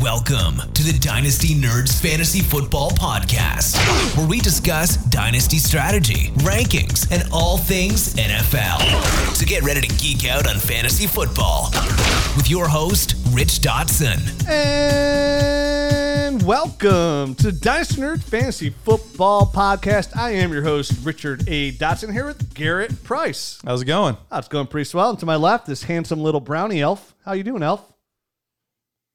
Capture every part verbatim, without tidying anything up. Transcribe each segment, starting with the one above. Welcome to the Dynasty Nerds Fantasy Football Podcast, where we discuss dynasty strategy, rankings, and all things N F L. So get ready to geek out on fantasy football with your host, Rich Dotson. And welcome to the Dynasty Nerds Fantasy Football Podcast. I am your host, Richard A. Dotson, here with Garrett Price. How's it going? Oh, it's going pretty swell. And to my left, this handsome little brownie elf. How you doing, elf?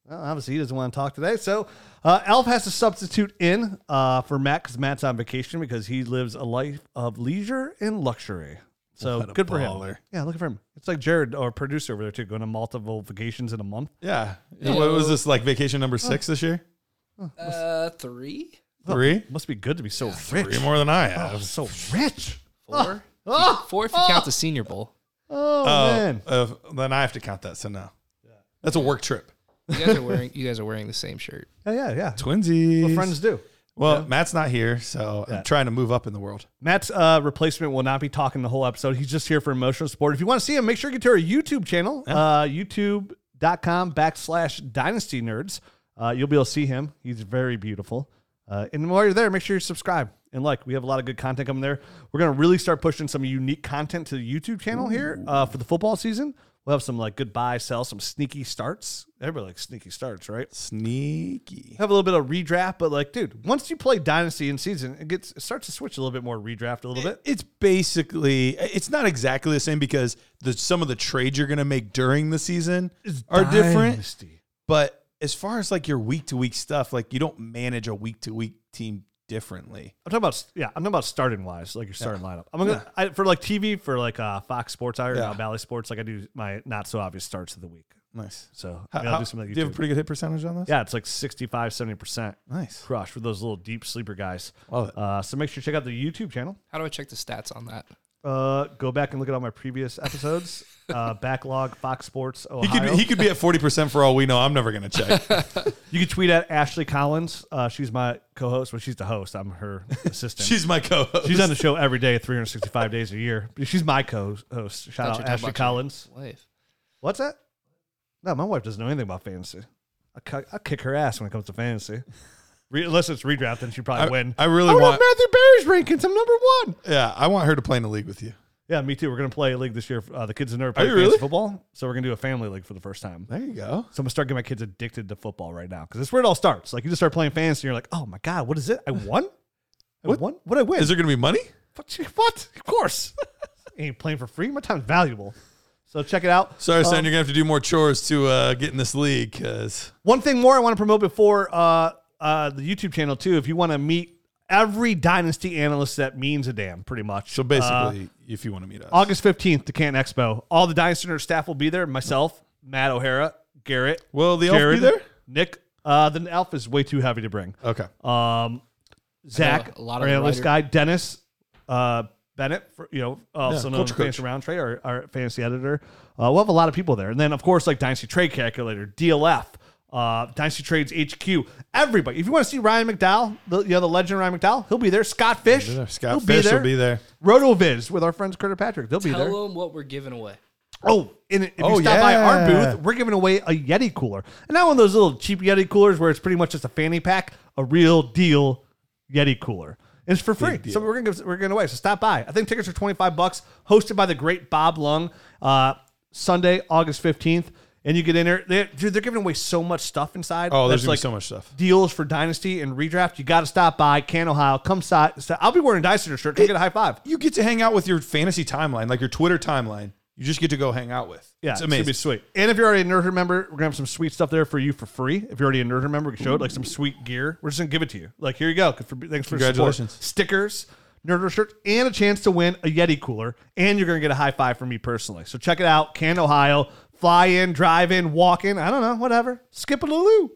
Well, obviously, he doesn't want to talk today. So, uh, Elf has to substitute in uh, for Matt because Matt's on vacation because he lives a life of leisure and luxury. So, what good for him. Yeah, look at him. It's like Jared, our producer over there, too, going to multiple vacations in a month. Yeah. Hello. What was this, like vacation number six oh. this year? Uh, three. Three? Oh, must be good to be so yeah, rich. Three more than I am. Oh, so rich. Four. Oh. Four if you oh. count the Senior Bowl. Oh, oh man. Uh, then I have to count that, so no. Yeah. That's a work trip. You guys are wearing you guys are wearing the same shirt. Oh, yeah, yeah. Twinsies. What friends do. Well, yeah. Matt's not here, so yeah. I'm trying to move up in the world. Matt's uh, replacement will not be talking the whole episode. He's just here for emotional support. If you want to see him, make sure you get to our YouTube channel, yeah. uh, youtube.com backslash Dynasty Nerds. Uh, you'll be able to see him. He's very beautiful. Uh, and while you're there, make sure you subscribe and like. We have a lot of good content coming there. We're going to really start pushing some unique content to the YouTube channel Ooh. here uh, for the football season. We'll have some like good buy, sell, some sneaky starts. Everybody likes sneaky starts, right? Sneaky. Have a little bit of redraft, but like, dude, once you play Dynasty in season, it gets it starts to switch a little bit more redraft a little it, bit. It's basically, it's not exactly the same because the some of the trades you're going to make during the season it's are Dynasty. different. But as far as like your week-to-week stuff, like you don't manage a week-to-week team differently. I'm talking about yeah. I'm talking about starting wise, like your starting yeah. lineup. I'm gonna yeah. I, for like T V for like uh, Fox Sports Hour, yeah. Valley Sports. Like I do my not so obvious starts of the week. Nice. So how, I mean, I'll how, do, like do you have a pretty good hit percentage on this? Yeah, it's like sixty-five, seventy percent. Nice crush for those little deep sleeper guys. Love it. Uh, so make sure you check out the YouTube channel. How do I check the stats on that? Uh, go back and look at all my previous episodes. uh, backlog, Fox Sports, Ohio. He could, be, he could be at forty percent for all we know. I'm never going to check. You can tweet at Ashley Collins. Uh, she's my co-host. Well, she's the host. I'm her assistant. She's my co-host. She's on the show every day, three hundred sixty-five days a year. She's my co-host. Shout out Ashley Collins. Wife. What's that? No, my wife doesn't know anything about fantasy. I'll kick her ass when it comes to fantasy. Unless it's redraft, then she probably I, win. I really I want, want Matthew Berry's rankings. I'm number one. Yeah, I want her to play in a league with you. Yeah, me too. We're gonna play a league this year. Uh, the kids have never played really? football, so we're gonna do a family league for the first time. There you go. So I'm gonna start getting my kids addicted to football right now because that's where it all starts. Like you just start playing fantasy, and you're like, oh my god, what is it? I won. I what? won. What I win? Is there gonna be money? What? what? Of course. Ain't playing for free. My time's valuable. So check it out. Sorry, son, um, you're gonna have to do more chores to uh, get in this league. Because one thing more I want to promote before. Uh, Uh, the YouTube channel too. If you want to meet every Dynasty analyst that means a damn, pretty much. So basically, uh, if you want to meet us, August fifteenth, the Canton Expo. All the Dynasty Nerd staff will be there. Myself, Matt O'Hara, Garrett. Will the Jared, elf be there? Nick. Uh, the elf is way too heavy to bring. Okay. Um, Zach, a lot of our analyst guy, Dennis, uh, Bennett, for, you know, also yeah, known as Fantasy Roundtree, our, our fantasy editor. Uh, we'll have a lot of people there, and then of course, like Dynasty Trade Calculator, D L F. Uh, Dynasty Trades H Q. Everybody. If you want to see Ryan McDowell, the you know, the legend Ryan McDowell, he'll be there. Scott Fish. There. Scott Fish be will be there. RotoViz with our friends Curtis Patrick. They'll Tell be there. Tell them what we're giving away. Oh, and if oh, you stop yeah. by our booth, we're giving away a Yeti cooler. And not one of those little cheap Yeti coolers where it's pretty much just a fanny pack, a real deal Yeti cooler. And it's for free. So we're gonna we're giving away. So stop by. I think tickets are twenty-five bucks, hosted by the great Bob Lung. Uh, Sunday, August fifteenth. And you get in there. They're, dude, they're giving away so much stuff inside. Oh, there's like so much stuff. Deals for Dynasty and redraft. You got to stop by Canton, Ohio. Come side. I'll be wearing a Dynasty shirt. Take it, a high five. You get to hang out with your fantasy timeline, like your Twitter timeline. You just get to go hang out with. Yeah, it's amazing. It's going to be sweet. And if you're already a Nerd member, we're going to have some sweet stuff there for you for free. If you're already a Nerd member, we can show Ooh. it, like some sweet gear. We're just going to give it to you. Like, here you go. Thanks for Congratulations. Support. Stickers. Nerd shirt and a chance to win a Yeti cooler. And you're going to get a high five from me personally. So check it out. Canton, Ohio. Fly in, drive in, walk in. I don't know, whatever. Skip a loo.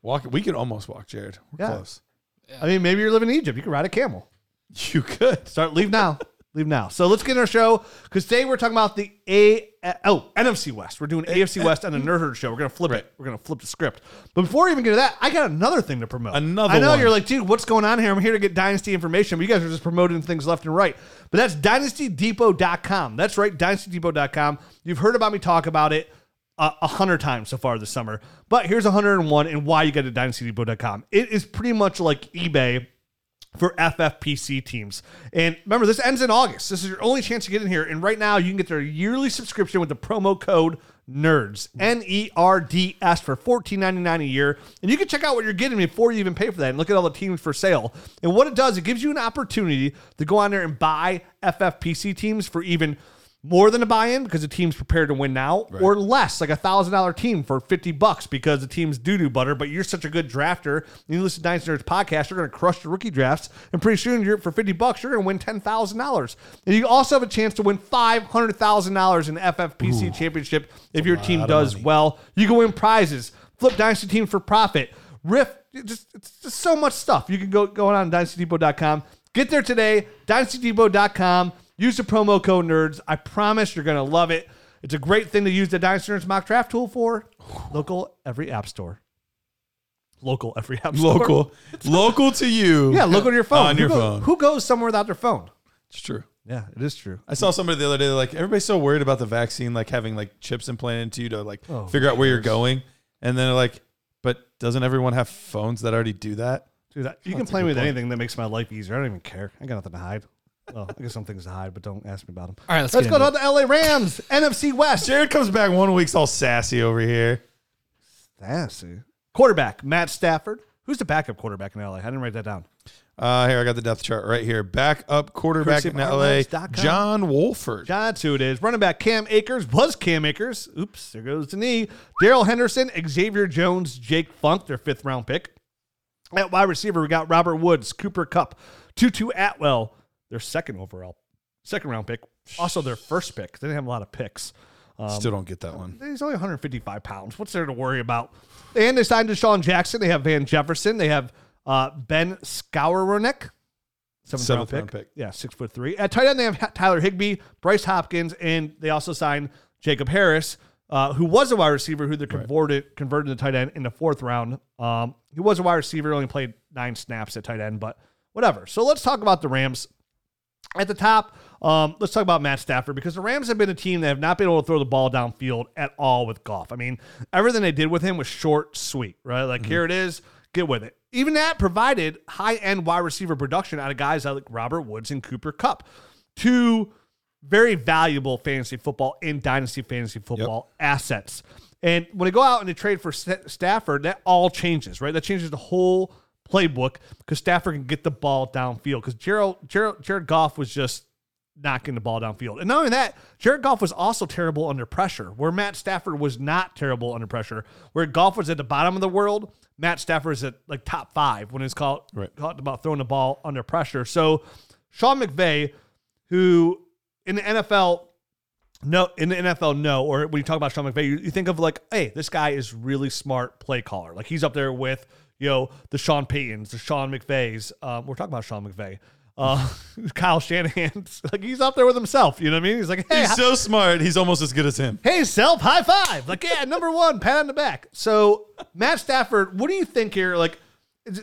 Walk. We could almost walk, Jared. We're yeah. close. Yeah. I mean, maybe you're living in Egypt. You could ride a camel. You could. Start. Leave now. Leave now. So let's get in our show because today we're talking about the A. Oh, N F C West. We're doing A F C West on the Nerd Herd show. We're gonna flip right. it. We're gonna flip the script. But before we even get to that, I got another thing to promote. Another. I know one. You're like, dude, what's going on here? I'm here to get Dynasty information, but you guys are just promoting things left and right. But that's Dynasty Depot dot com. That's right, Dynasty Depot dot com. You've heard about me talk about it. a hundred times so far this summer. But here's one hundred one and why you go to Dynasty Depot dot com. It is pretty much like eBay for F F P C teams. And remember, this ends in August. This is your only chance to get in here. And right now, you can get their yearly subscription with the promo code NERDS, N E R D S, for fourteen ninety-nine a year. And you can check out what you're getting before you even pay for that and look at all the teams for sale. And what it does, it gives you an opportunity to go on there and buy F F P C teams for even more than a buy-in because the team's prepared to win now, right, or less, like a one thousand dollars team for fifty bucks because the team's doo-doo butter, but you're such a good drafter. And you listen to Dynasty Nerds podcast, you're going to crush your rookie drafts, and pretty soon you're for fifty bucks, you're going to win ten thousand dollars. And you also have a chance to win five hundred thousand dollars in the F F P C Ooh, championship if your team does money. well. You can win prizes, flip Dynasty teams for profit, riff, just, it's just so much stuff. You can go, go on Dynasty Depot dot com. Get there today, Dynasty Depot dot com. Use the promo code NERDS. I promise you're going to love it. It's a great thing to use the Dynasty Nerds mock draft tool for. Local every app store. Local every app store. Local. Local to you. Yeah, local to your phone. On who your goes, phone. Who goes somewhere without their phone? It's true. Yeah, it is true. I saw somebody the other day, like, everybody's so worried about the vaccine, like having like chips implanted into you to like oh, figure out where you're going. And then like, but doesn't everyone have phones that already do that? Dude, that, you oh, can play with point. anything that makes my life easier. I don't even care. I got nothing to hide. Well, I guess some things to hide, but don't ask me about them. All right, let's, let's go to the L A Rams, N F C West. Jared comes back one week's all sassy over here. Sassy. Quarterback, Matt Stafford. Who's the backup quarterback in L A? I didn't write that down. Uh, here, I got the depth chart right here. Backup quarterback Cursive in L A, John Wolford. That's who it is. Running back, Cam Akers. Was Cam Akers. Oops, there goes the knee. Daryl Henderson, Xavier Jones, Jake Funk, their fifth round pick. At wide receiver, we got Robert Woods, Cooper Kupp, Tutu Atwell, their second overall, second round pick. Also their first pick. They didn't have a lot of picks. Um, Still don't get that one. He's only one hundred fifty-five pounds. What's there to worry about? And they signed DeSean Jackson. They have Van Jefferson. They have uh, Ben Skowronek. Seventh, Seventh round, round pick. pick. Yeah, six foot three. At tight end, they have Tyler Higbee, Bryce Hopkins, and they also signed Jacob Harris, uh, who was a wide receiver who they converted right. converted to tight end in the fourth round. Um, he was a wide receiver, only played nine snaps at tight end, but whatever. So let's talk about the Rams. At the top, um, let's talk about Matt Stafford, because the Rams have been a team that have not been able to throw the ball downfield at all with Goff. I mean, everything they did with him was short, sweet, right? Like, mm-hmm. here it is, get with it. Even that provided high-end wide receiver production out of guys like Robert Woods and Cooper Kupp. Two very valuable fantasy football and dynasty fantasy football yep. assets. And when they go out and they trade for St- Stafford, that all changes, right? That changes the whole playbook, because Stafford can get the ball downfield, because Gerald, Gerald, Jared Goff was just not getting the ball downfield. And not only that, Jared Goff was also terrible under pressure, where Matt Stafford was not terrible under pressure. Where Goff was at the bottom of the world, Matt Stafford is at like top five when it's called, right. called about throwing the ball under pressure. So Sean McVay, who in the N F L, no, in the N F L, no, or when you talk about Sean McVay, you, you think of like, hey, this guy is really smart play caller. Like, he's up there with, you know, the Sean Paytons, the Sean McVays. Um, we're talking about Sean McVay. Uh, Kyle Shanahan's. Like, he's up there with himself. You know what I mean? He's like, hey. He's so smart. He's almost as good as him. Hey, self, high five. Like, yeah, number one, pat on the back. So, Matt Stafford, what do you think here? Like,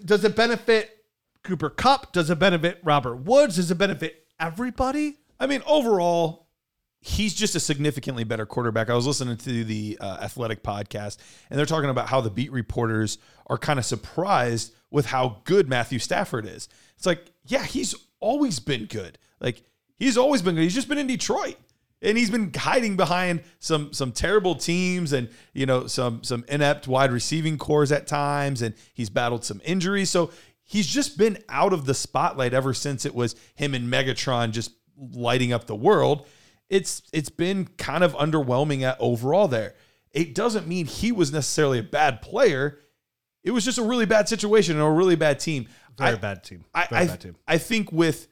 does it benefit Cooper Kupp? Does it benefit Robert Woods? Does it benefit everybody? I mean, overall, he's just a significantly better quarterback. I was listening to the uh, Athletic podcast, and they're talking about how the beat reporters are kind of surprised with how good Matthew Stafford is. It's like, yeah, he's always been good. Like, he's always been good. He's just been in Detroit, and he's been hiding behind some some terrible teams and, you know, some some inept wide receiving cores at times, and he's battled some injuries. So he's just been out of the spotlight ever since it was him and Megatron just lighting up the world. It's it's been kind of underwhelming at overall there. It doesn't mean he was necessarily a bad player. It was just a really bad situation and a really bad team. Very I, bad team. Very I, bad I, team. I think with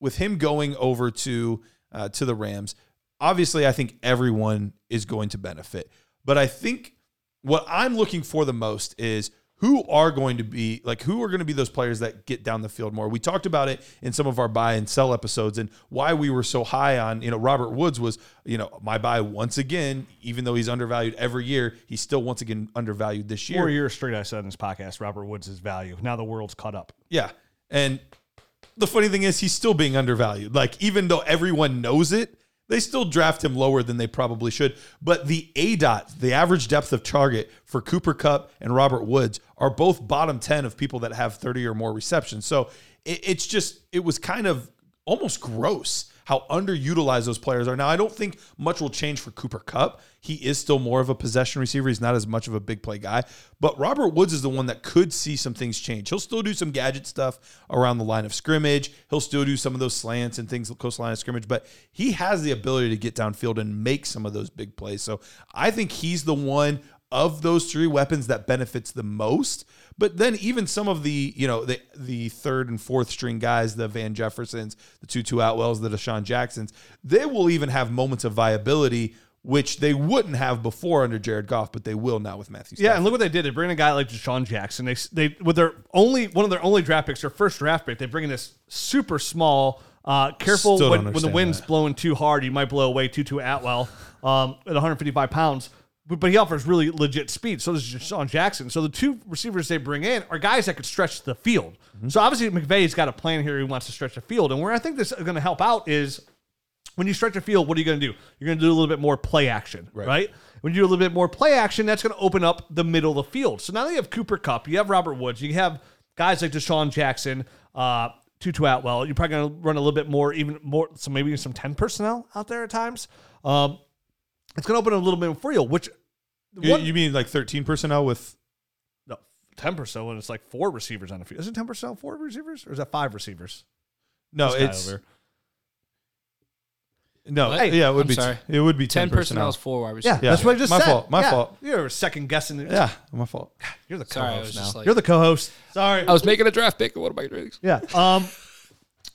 with him going over to uh, to the Rams, obviously I think everyone is going to benefit. But I think what I'm looking for the most is who are going to be like who are going to be those players that get down the field more. We talked about it in some of our buy and sell episodes and why we were so high on, you know, Robert Woods was, you know, my buy once again, even though he's undervalued every year, he's still once again undervalued this year. Four years straight I said in this podcast, Robert Woods is value. Now the world's caught up. Yeah. And the funny thing is he's still being undervalued. Like, even though everyone knows it, They still draft him lower than they probably should. But the A DOT, the average depth of target for Cooper Kupp and Robert Woods, are both bottom ten of people that have thirty or more receptions. So it, it's just, it was kind of almost gross how underutilized those players are. Now, I don't think much will change for Cooper Kupp. He is still more of a possession receiver. He's not as much of a big play guy. But Robert Woods is the one that could see some things change. He'll still do some gadget stuff around the line of scrimmage. He'll still do some of those slants and things close to the line of scrimmage. But he has the ability to get downfield and make some of those big plays. So I think he's the one of those three weapons that benefits the most. But then even some of the, you know, the the third and fourth string guys, the Van Jeffersons, the Tutu Atwells, the DeSean Jacksons, they will even have moments of viability, which they wouldn't have before under Jared Goff, but they will now with Matthew Stafford. Yeah, and look what they did. They bring in a guy like DeSean Jackson. They they with their only one of their only draft picks, their first draft pick, they bring in this super small, uh, careful when, when the wind's that. blowing too hard, you might blow away Tutu Atwell um, at one hundred fifty-five pounds. But he offers really legit speed. So does DeSean Jackson. So the two receivers they bring in are guys that could stretch the field. Mm-hmm. So obviously McVay's got a plan here. He wants to stretch the field. And where I think this is going to help out is when you stretch the field, what are you going to do? You're going to do a little bit more play action, right? right? When you do a little bit more play action, that's going to open up the middle of the field. So now that you have Cooper Kupp, you have Robert Woods, you have guys like DeSean Jackson, uh, Tutu Atwell. You're probably going to run a little bit more, even more, so maybe some ten personnel out there at times. Um, It's going to open a little bit for you, which... One, you mean like thirteen personnel with... No, ten personnel, and it's like four receivers on the field. Is it ten personnel, four receivers? Or is that five receivers? No, it's... Over. No, hey, yeah, it would I'm be sorry. It would be ten, ten personnel is four wide receivers. Yeah, yeah, that's what I just my said. My fault, my yeah. fault. You're second guessing. It. Yeah, my fault. You're the co-host sorry, now. Like, You're the co-host. Sorry. I was making a draft pick, and what am I doing? Yeah, um...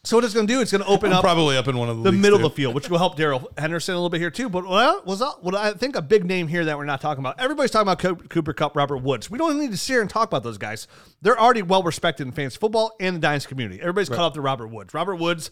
So what it's going to do, it's going to open I'm up probably up in one of the, the middle too. of the field, which will help Daryl Henderson a little bit here too. But well, was up, well, I think a big name here that we're not talking about. Everybody's talking about Cooper Kupp, Robert Woods. We don't need to sit here and talk about those guys. They're already well respected in fantasy football and the dynasty community. Everybody's right. caught up to Robert Woods. Robert Woods,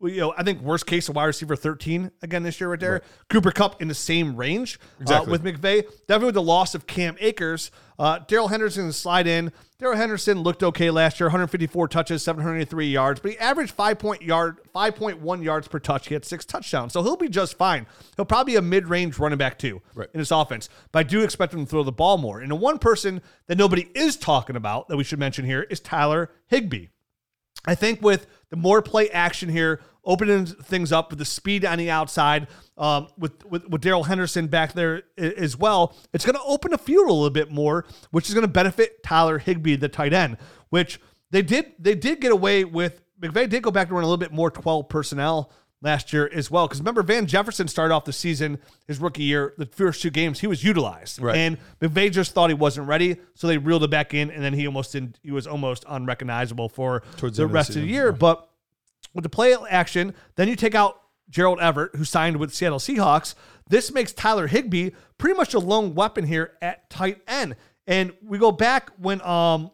you know, I think worst case a wide receiver thirteen again this year right there. Right. Cooper Kupp in the same range exactly. uh, with McVay. Definitely with the loss of Cam Akers, uh, Daryl Henderson slide in. Daryl Henderson looked okay last year, one hundred fifty-four touches, seven hundred eighty-three yards, but he averaged five point one yards per touch. He had six touchdowns, so he'll be just fine. He'll probably be a mid-range running back, too, right. in his offense, but I do expect him to throw the ball more. And the one person that nobody is talking about that we should mention here is Tyler Higbee. I think with the more play action here, opening things up with the speed on the outside, um, with, with, with Daryl Henderson back there as well, it's going to open the field a little bit more, which is going to benefit Tyler Higbee, the tight end, which they did they did get away with. McVay did go back to run a little bit more twelve personnel last year as well, because remember, Van Jefferson started off the season, his rookie year, the first two games, he was utilized. Right. And McVay just thought he wasn't ready, so they reeled it back in, and then he almost didn't, he was almost unrecognizable for Towards the rest of the, of the year. Yeah. But with the play action, then you take out Gerald Everett, who signed with Seattle Seahawks. This makes Tyler Higbee pretty much a lone weapon here at tight end. And we go back when, um,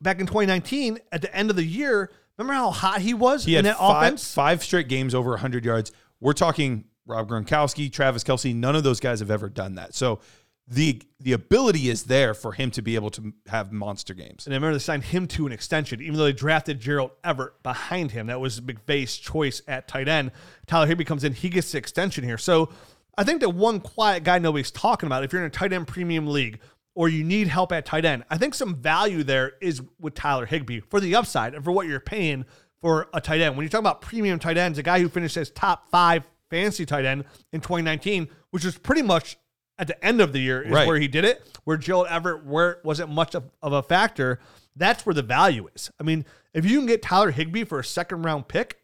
back in twenty nineteen, at the end of the year, remember how hot he was he in had that five, offense? Five straight games over one hundred yards. We're talking Rob Gronkowski, Travis Kelce. None of those guys have ever done that. So the the ability is there for him to be able to have monster games. And I remember they signed him to an extension, even though they drafted Gerald Everett behind him. That was McVay's choice at tight end. Tyler Higbee comes in. He gets the extension here. So I think that one quiet guy nobody's talking about, if you're in a tight end premium league or you need help at tight end, I think some value there is with Tyler Higbee for the upside and for what you're paying for a tight end. When you're talking about premium tight ends, a guy who finished as top five fantasy tight end in twenty nineteen, which was pretty much at the end of the year is right. where he did it, where Gerald Everett where wasn't much of, of a factor. That's where the value is. I mean, if you can get Tyler Higbee for a second-round pick,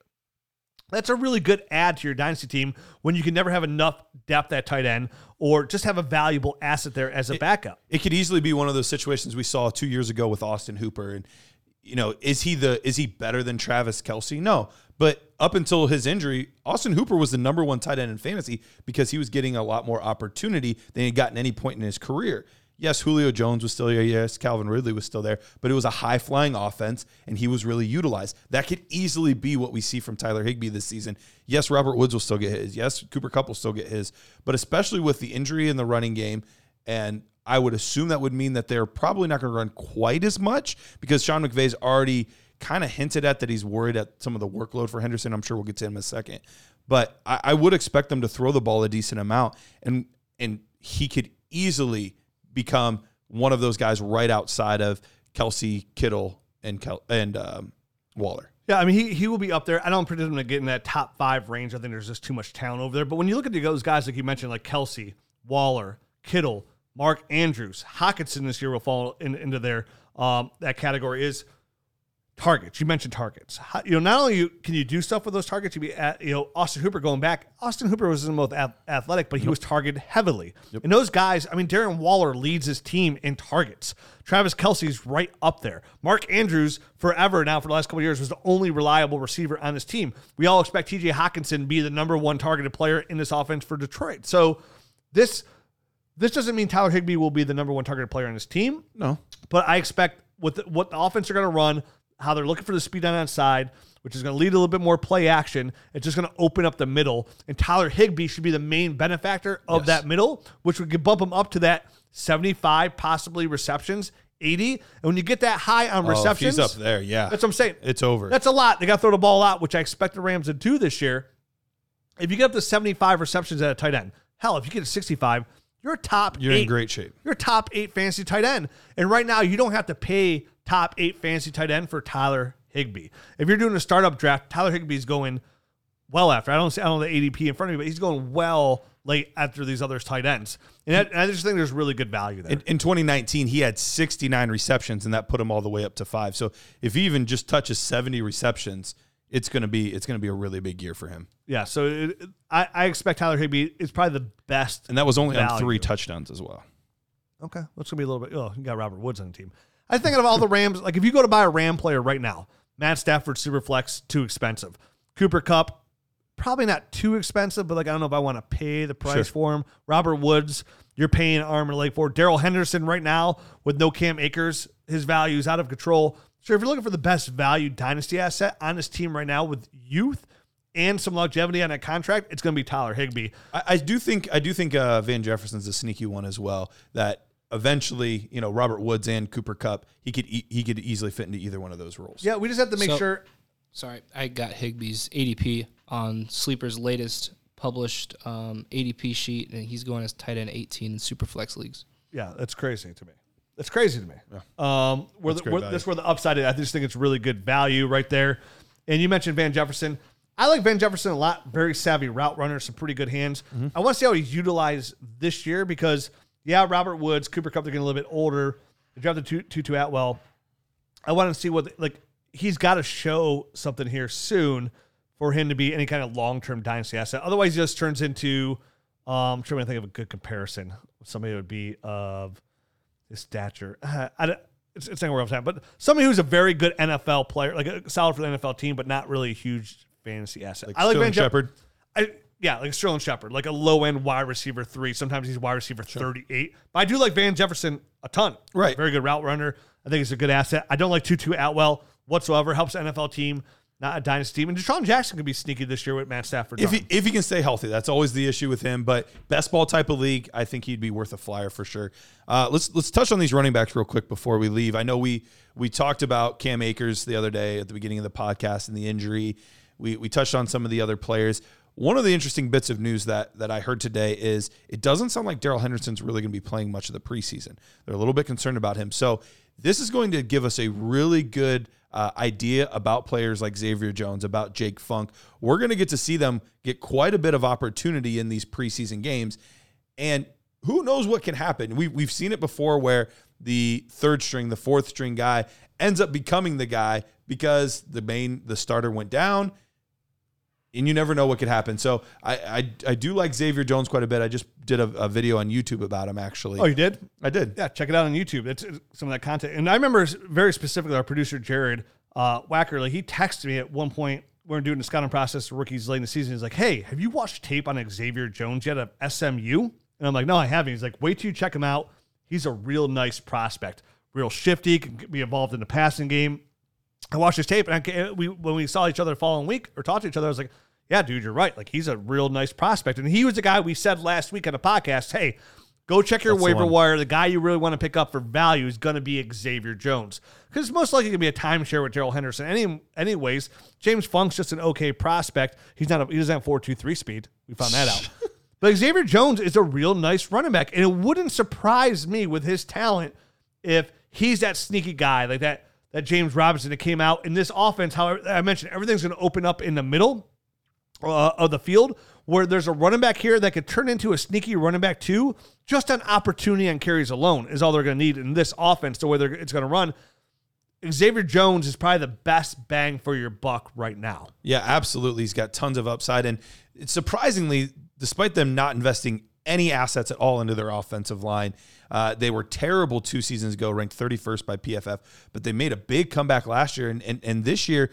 that's a really good add to your dynasty team when you can never have enough depth at tight end or just have a valuable asset there as a it, backup. It could easily be one of those situations we saw two years ago with Austin Hooper. And, you know, is he the is he better than Travis Kelce? No. But up until his injury, Austin Hooper was the number one tight end in fantasy because he was getting a lot more opportunity than he had gotten any point in his career. Yes, Julio Jones was still there. Yes, Calvin Ridley was still there. But it was a high-flying offense, and he was really utilized. That could easily be what we see from Tyler Higbee this season. Yes, Robert Woods will still get his. Yes, Cooper Kupp will still get his. But especially with the injury in the running game, and I would assume that would mean that they're probably not going to run quite as much because Sean McVay's already – kind of hinted at that he's worried at some of the workload for Henderson. I'm sure we'll get to him in a second. But I, I would expect them to throw the ball a decent amount, and and he could easily become one of those guys right outside of Kelsey, Kittle, and Kel- and um, Waller. Yeah, I mean, he he will be up there. I don't predict him to get in that top five range. I think there's just too much talent over there. But when you look at those guys like you mentioned, like Kelsey, Waller, Kittle, Mark Andrews, Hockenson this year will fall in, into their um, that category is targets. You mentioned targets. How, you know, not only you, can you do stuff with those targets, you be at, you know, Austin Hooper going back. Austin Hooper was the most ath- athletic, but he yep. was targeted heavily. Yep. And those guys, I mean, Darren Waller leads his team in targets. Travis Kelce's right up there. Mark Andrews, forever now for the last couple of years, was the only reliable receiver on this team. We all expect T J Hockenson to be the number one targeted player in this offense for Detroit. So this. This doesn't mean Tyler Higbee will be the number one targeted player on his team. No. But I expect with the, what the offense are going to run, how they're looking for the speed on outside, which is going to lead a little bit more play action. It's just going to open up the middle. And Tyler Higbee should be the main benefactor of yes. that middle, which would bump him up to that seventy-five possibly receptions, eighty. And when you get that high on receptions. Oh, he's up there, yeah. That's what I'm saying. It's over. That's a lot. They got to throw the ball out, which I expect the Rams to do this year. If you get up to seventy-five receptions at a tight end, hell, if you get to sixty-five, You're top You're eight, in great shape. You're top eight fantasy tight end. And right now, you don't have to pay top eight fantasy tight end for Tyler Higbee. If you're doing a startup draft, Tyler Higbee's going well after. I don't see I don't know the A D P in front of me, but he's going well late after these other tight ends. And, that, and I just think there's really good value there. In, in twenty nineteen, he had sixty-nine receptions, and that put him all the way up to five. So if he even just touches seventy receptions, it's gonna be it's gonna be a really big year for him. Yeah, so it, I, I expect Tyler Higbee is probably the best, and that was only value on three touchdowns as well. Okay, that's gonna be a little bit. Oh, you got Robert Woods on the team. I think of all the Rams. Like if you go to buy a Ram player right now, Matt Stafford, Superflex, too expensive. Cooper Kupp, probably not too expensive, but like I don't know if I want to pay the price sure. for him. Robert Woods, you're paying arm and leg for. Daryl Henderson right now with no Cam Akers, his value is out of control. So if you're looking for the best value dynasty asset on this team right now with youth and some longevity on that contract, it's going to be Tyler Higbee. I, I do think I do think uh, Van Jefferson's a sneaky one as well. That eventually, you know, Robert Woods and Cooper Kupp, he could e- he could easily fit into either one of those roles. Yeah, we just have to make so, sure. Sorry, I got Higbee's A D P on Sleeper's latest published um, A D P sheet, and he's going as tight end eighteen in Superflex leagues. Yeah, that's crazy to me. That's crazy to me. Yeah. Um, where that's the, where, that's where the upside is. I just think it's really good value right there. And you mentioned Van Jefferson. I like Van Jefferson a lot. Very savvy route runner, some pretty good hands. Mm-hmm. I want to see how he's utilized this year because, yeah, Robert Woods, Cooper Kupp, they're getting a little bit older. They drafted the Tutu Atwell. I want to see what, like, he's got to show something here soon for him to be any kind of long-term dynasty asset. Otherwise, he just turns into, um, I'm trying to think of a good comparison. Somebody that would be of... stature. Uh, I don't, it's, it's nowhere else time, but somebody who's a very good N F L player, like a solid for the N F L team, but not really a huge fantasy asset. Like I like Van Shepard. I, yeah, like Sterling Shepard, like a low end wide receiver three. Sometimes he's wide receiver sure. thirty-eight. But I do like Van Jefferson a ton. Right. Very good route runner. I think he's a good asset. I don't like Tutu Atwell whatsoever. Helps the N F L team, not a dynasty team. And DeSean Jackson could be sneaky this year with Matt Stafford. If he, if he can stay healthy, that's always the issue with him. But best ball type of league, I think he'd be worth a flyer for sure. Uh, let's let's touch on these running backs real quick before we leave. I know we we talked about Cam Akers the other day at the beginning of the podcast and the injury. We we touched on some of the other players. One of the interesting bits of news that that I heard today is it doesn't sound like Daryl Henderson's really going to be playing much of the preseason. They're a little bit concerned about him. So this is going to give us a really good Uh, idea about players like Xavier Jones, about Jake Funk. We're going to get to see them get quite a bit of opportunity in these preseason games. And who knows what can happen? We, we've seen it before where the third string, the fourth string guy ends up becoming the guy because the main, the starter went down, and you never know what could happen. So I I, I do like Xavier Jones quite a bit. I just did a, a video on YouTube about him, actually. Oh, you did? I did. Yeah, check it out on YouTube. It's, it's some of that content. And I remember very specifically our producer, Jared uh, Wackerley, he texted me at one point. We were doing the scouting process for rookies late in the season. He's like, hey, have you watched tape on Xavier Jones yet of S M U? And I'm like, no, I haven't. He's like, wait till you check him out. He's a real nice prospect. Real shifty, can be involved in the passing game. I watched his tape, and I, we when we saw each other the following week or talked to each other, I was like, yeah, dude, you're right. Like, he's a real nice prospect. And he was the guy we said last week on the podcast, hey, Go check your That's waiver the wire. The guy you really want to pick up for value is going to be Xavier Jones, because most likely going to be a timeshare with Daryl Henderson. Any, anyways, James Funk's just an okay prospect. He's not. A, he doesn't have four two three speed. We found that out. But Xavier Jones is a real nice running back, and it wouldn't surprise me with his talent if he's that sneaky guy like that that James Robinson that came out in this offense. However, I mentioned everything's going to open up in the middle uh, of the field, where there's a running back here that could turn into a sneaky running back too, just on opportunity and carries alone is all they're going to need in this offense, the way it's going to run. Xavier Jones is probably the best bang for your buck right now. Yeah, absolutely. He's got tons of upside. And it's surprisingly, despite them not investing any assets at all into their offensive line, uh, they were terrible two seasons ago, ranked thirty-first by P F F, but they made a big comeback last year. And, and, and this year,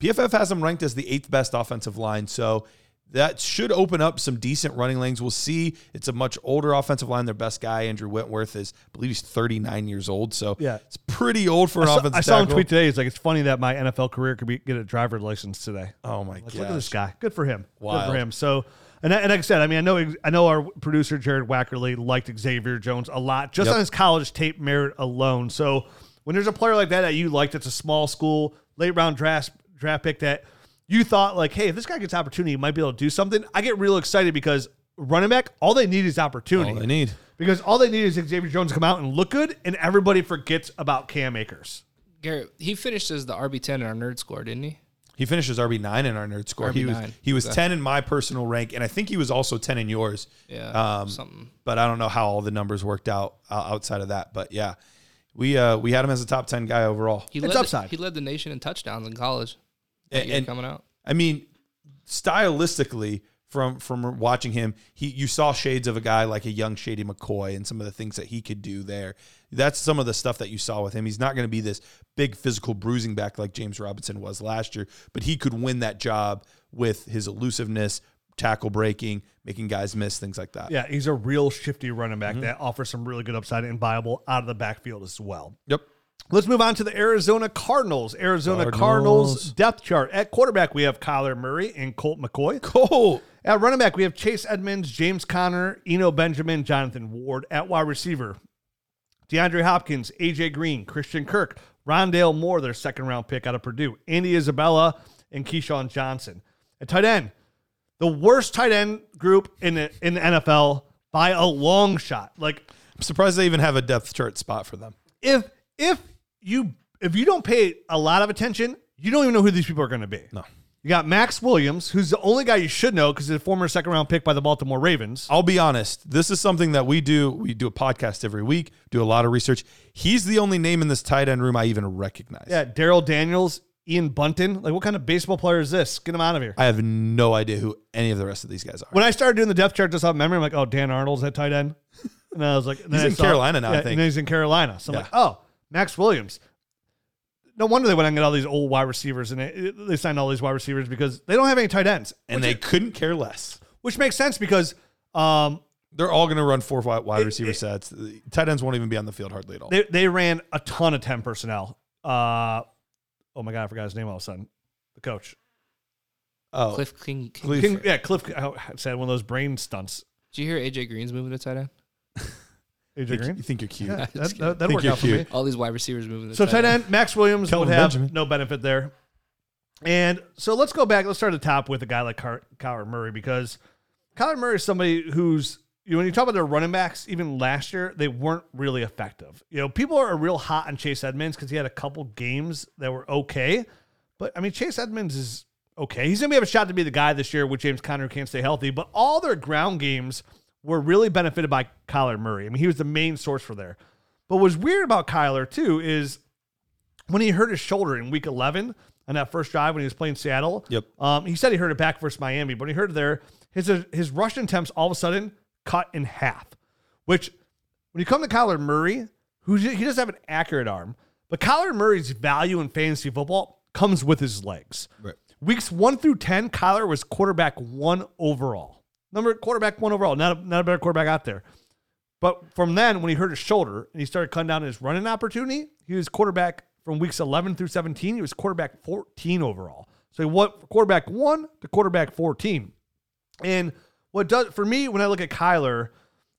P F F has them ranked as the eighth best offensive line. So that should open up some decent running lanes. We'll see. It's a much older offensive line. Their best guy, Andrew Wentworth, is, I believe he's thirty-nine years old. So yeah, it's pretty old for an I saw, offensive I saw tackle. Him tweet today. He's like, it's funny that my N F L career could be, get a driver's license today. Oh, my God. Look at this guy. Good for him. Wild. Good for him. So, and, and like I said, I mean, I know I know our producer, Jared Wackerley, liked Xavier Jones a lot, just yep. on his college tape merit alone. So when there's a player like that that you liked, it's a small school, late-round draft draft pick that – you thought, like, hey, if this guy gets opportunity, he might be able to do something. I get real excited because running back, all they need is opportunity. All they need. Because all they need is Xavier Jones to come out and look good, and everybody forgets about Cam Akers. Garrett, he finished as the R B ten in our nerd score, didn't he? He finished as R B nine in our nerd score. R B nine. He was, he was ten in my personal rank, and I think he was also ten in yours. Yeah, um, something. But I don't know how all the numbers worked out uh, outside of that. But, yeah, we uh, we had him as a top ten guy overall. He it's led, upside. He led the nation in touchdowns in college. And, and coming out, I mean, stylistically, from from watching him, he you saw shades of a guy like a young Shady McCoy and some of the things that he could do there. That's some of the stuff that you saw with him. He's not going to be this big physical bruising back like James Robinson was last year, but he could win that job with his elusiveness, tackle breaking, making guys miss, things like that. Yeah, he's a real shifty running back mm-hmm. that offers some really good upside and viable out of the backfield as well. Yep. Let's move on to the Arizona Cardinals. Arizona Cardinals. Cardinals depth chart. At quarterback, we have Kyler Murray and Colt McCoy. Cool. At running back, we have Chase Edmonds, James Conner, Eno Benjamin, Jonathan Ward. At wide receiver, DeAndre Hopkins, A J. Green, Christian Kirk, Rondale Moore, their second-round pick out of Purdue, Andy Isabella, and Keyshawn Johnson. At tight end, the worst tight end group in the, in the N F L by a long shot. Like, I'm surprised they even have a depth chart spot for them. If if You, if you don't pay a lot of attention, you don't even know who these people are going to be. No. You got Max Williams, who's the only guy you should know because he's a former second-round pick by the Baltimore Ravens. I'll be honest. This is something that we do. We do a podcast every week, do a lot of research. He's the only name in this tight end room I even recognize. Yeah, Darryl Daniels, Ian Bunton. Like, what kind of baseball player is this? Get him out of here. I have no idea who any of the rest of these guys are. When I started doing the depth chart just off memory, I'm like, oh, Dan Arnold's at tight end. And I was like... He's in Carolina now, I think. And he's in Carolina. So I'm like, oh... Max Williams. No wonder they went and got all these old wide receivers, and they, they signed all these wide receivers because they don't have any tight ends, and they it, couldn't care less. Which makes sense because um, they're all going to run four wide receiver it, sets. The tight ends won't even be on the field hardly at all. They, they ran a ton of ten personnel. Uh, oh my God, I forgot his name all of a sudden. The coach. Oh, Cliff King. King, King yeah, Cliff. I said one of those brain stunts. Did you hear A J Green's moving to tight end? A J Green? You think you're cute. Yeah, that that, that worked out for me. All these wide receivers moving. So tight end, Max Williams Kelvin would have Benjamin. No benefit there. And so let's go back. Let's start at the top with a guy like Kyler Murray, because Kyler Murray is somebody who's, you know, when you talk about their running backs, even last year, they weren't really effective. You know, people are real hot on Chase Edmonds because he had a couple games that were okay. But, I mean, Chase Edmonds is okay. He's going to have a shot to be the guy this year with James Conner, who can't stay healthy. But all their ground games were really benefited by Kyler Murray. I mean, he was the main source for there. But what's weird about Kyler, too, is when he hurt his shoulder in week eleven on that first drive when he was playing Seattle, yep. um, he said he hurt it back versus Miami, but when he hurt it there, his, his rush attempts all of a sudden cut in half, which when you come to Kyler Murray, who he doesn't have an accurate arm, but Kyler Murray's value in fantasy football comes with his legs. Right. Weeks one through ten, Kyler was quarterback one overall. Number quarterback one overall, not a, not a better quarterback out there. But from then, when he hurt his shoulder and he started cutting down his running opportunity, he was quarterback from weeks eleven through seventeen. He was quarterback fourteen overall. So he went from quarterback one to quarterback fourteen. And what does for me, when I look at Kyler,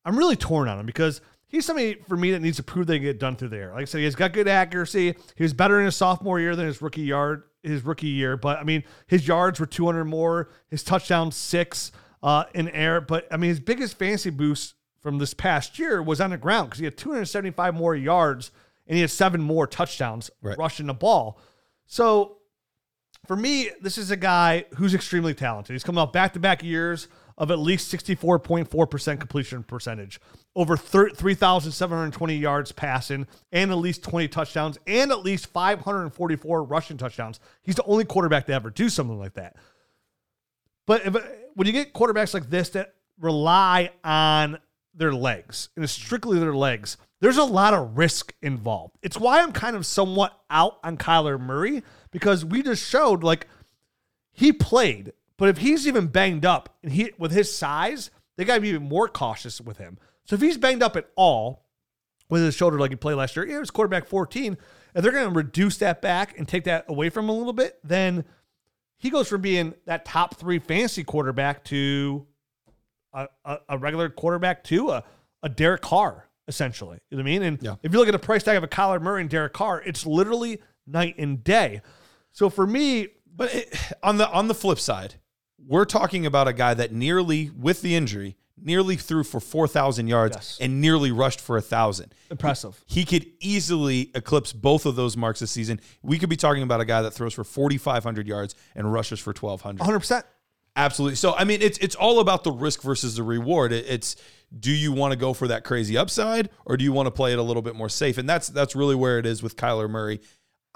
I'm really torn on him because he's somebody for me that needs to prove they can get done through the air. Like I said, he's got good accuracy. He was better in his sophomore year than his rookie yard, his rookie year. But I mean, his yards were two hundred more, his touchdowns six uh, in air. But I mean, his biggest fantasy boost from this past year was on the ground because he had two hundred seventy-five more yards and he had seven more touchdowns right. rushing the ball. So for me, this is a guy who's extremely talented. He's coming off back-to-back years of at least sixty-four point four percent completion percentage, over three thousand seven hundred twenty yards passing, and at least twenty touchdowns, and at least five hundred forty-four rushing touchdowns. He's the only quarterback to ever do something like that. But if, when you get quarterbacks like this that rely on their legs, and it's strictly their legs, there's a lot of risk involved. It's why I'm kind of somewhat out on Kyler Murray, because we just showed, like, he played. But if he's even banged up, and he with his size, they got to be even more cautious with him. So if he's banged up at all with his shoulder like he played last year, yeah, it was quarterback fourteen, and they're going to reduce that back and take that away from him a little bit, then he goes from being that top three fantasy quarterback to a, a, a regular quarterback to a, a Derek Carr, essentially. You know what I mean? And yeah. if you look at the price tag of a Kyler Murray and Derek Carr, it's literally night and day. So for me... But it, on the on the flip side, we're talking about a guy that nearly, with the injury, nearly threw for four thousand yards yes. and nearly rushed for one thousand. Impressive. He, he could easily eclipse both of those marks this season. We could be talking about a guy that throws for four thousand five hundred yards and rushes for twelve hundred. one hundred percent. Absolutely. So, I mean, it's it's all about the risk versus the reward. It, it's do you want to go for that crazy upside or do you want to play it a little bit more safe? And that's that's really where it is with Kyler Murray.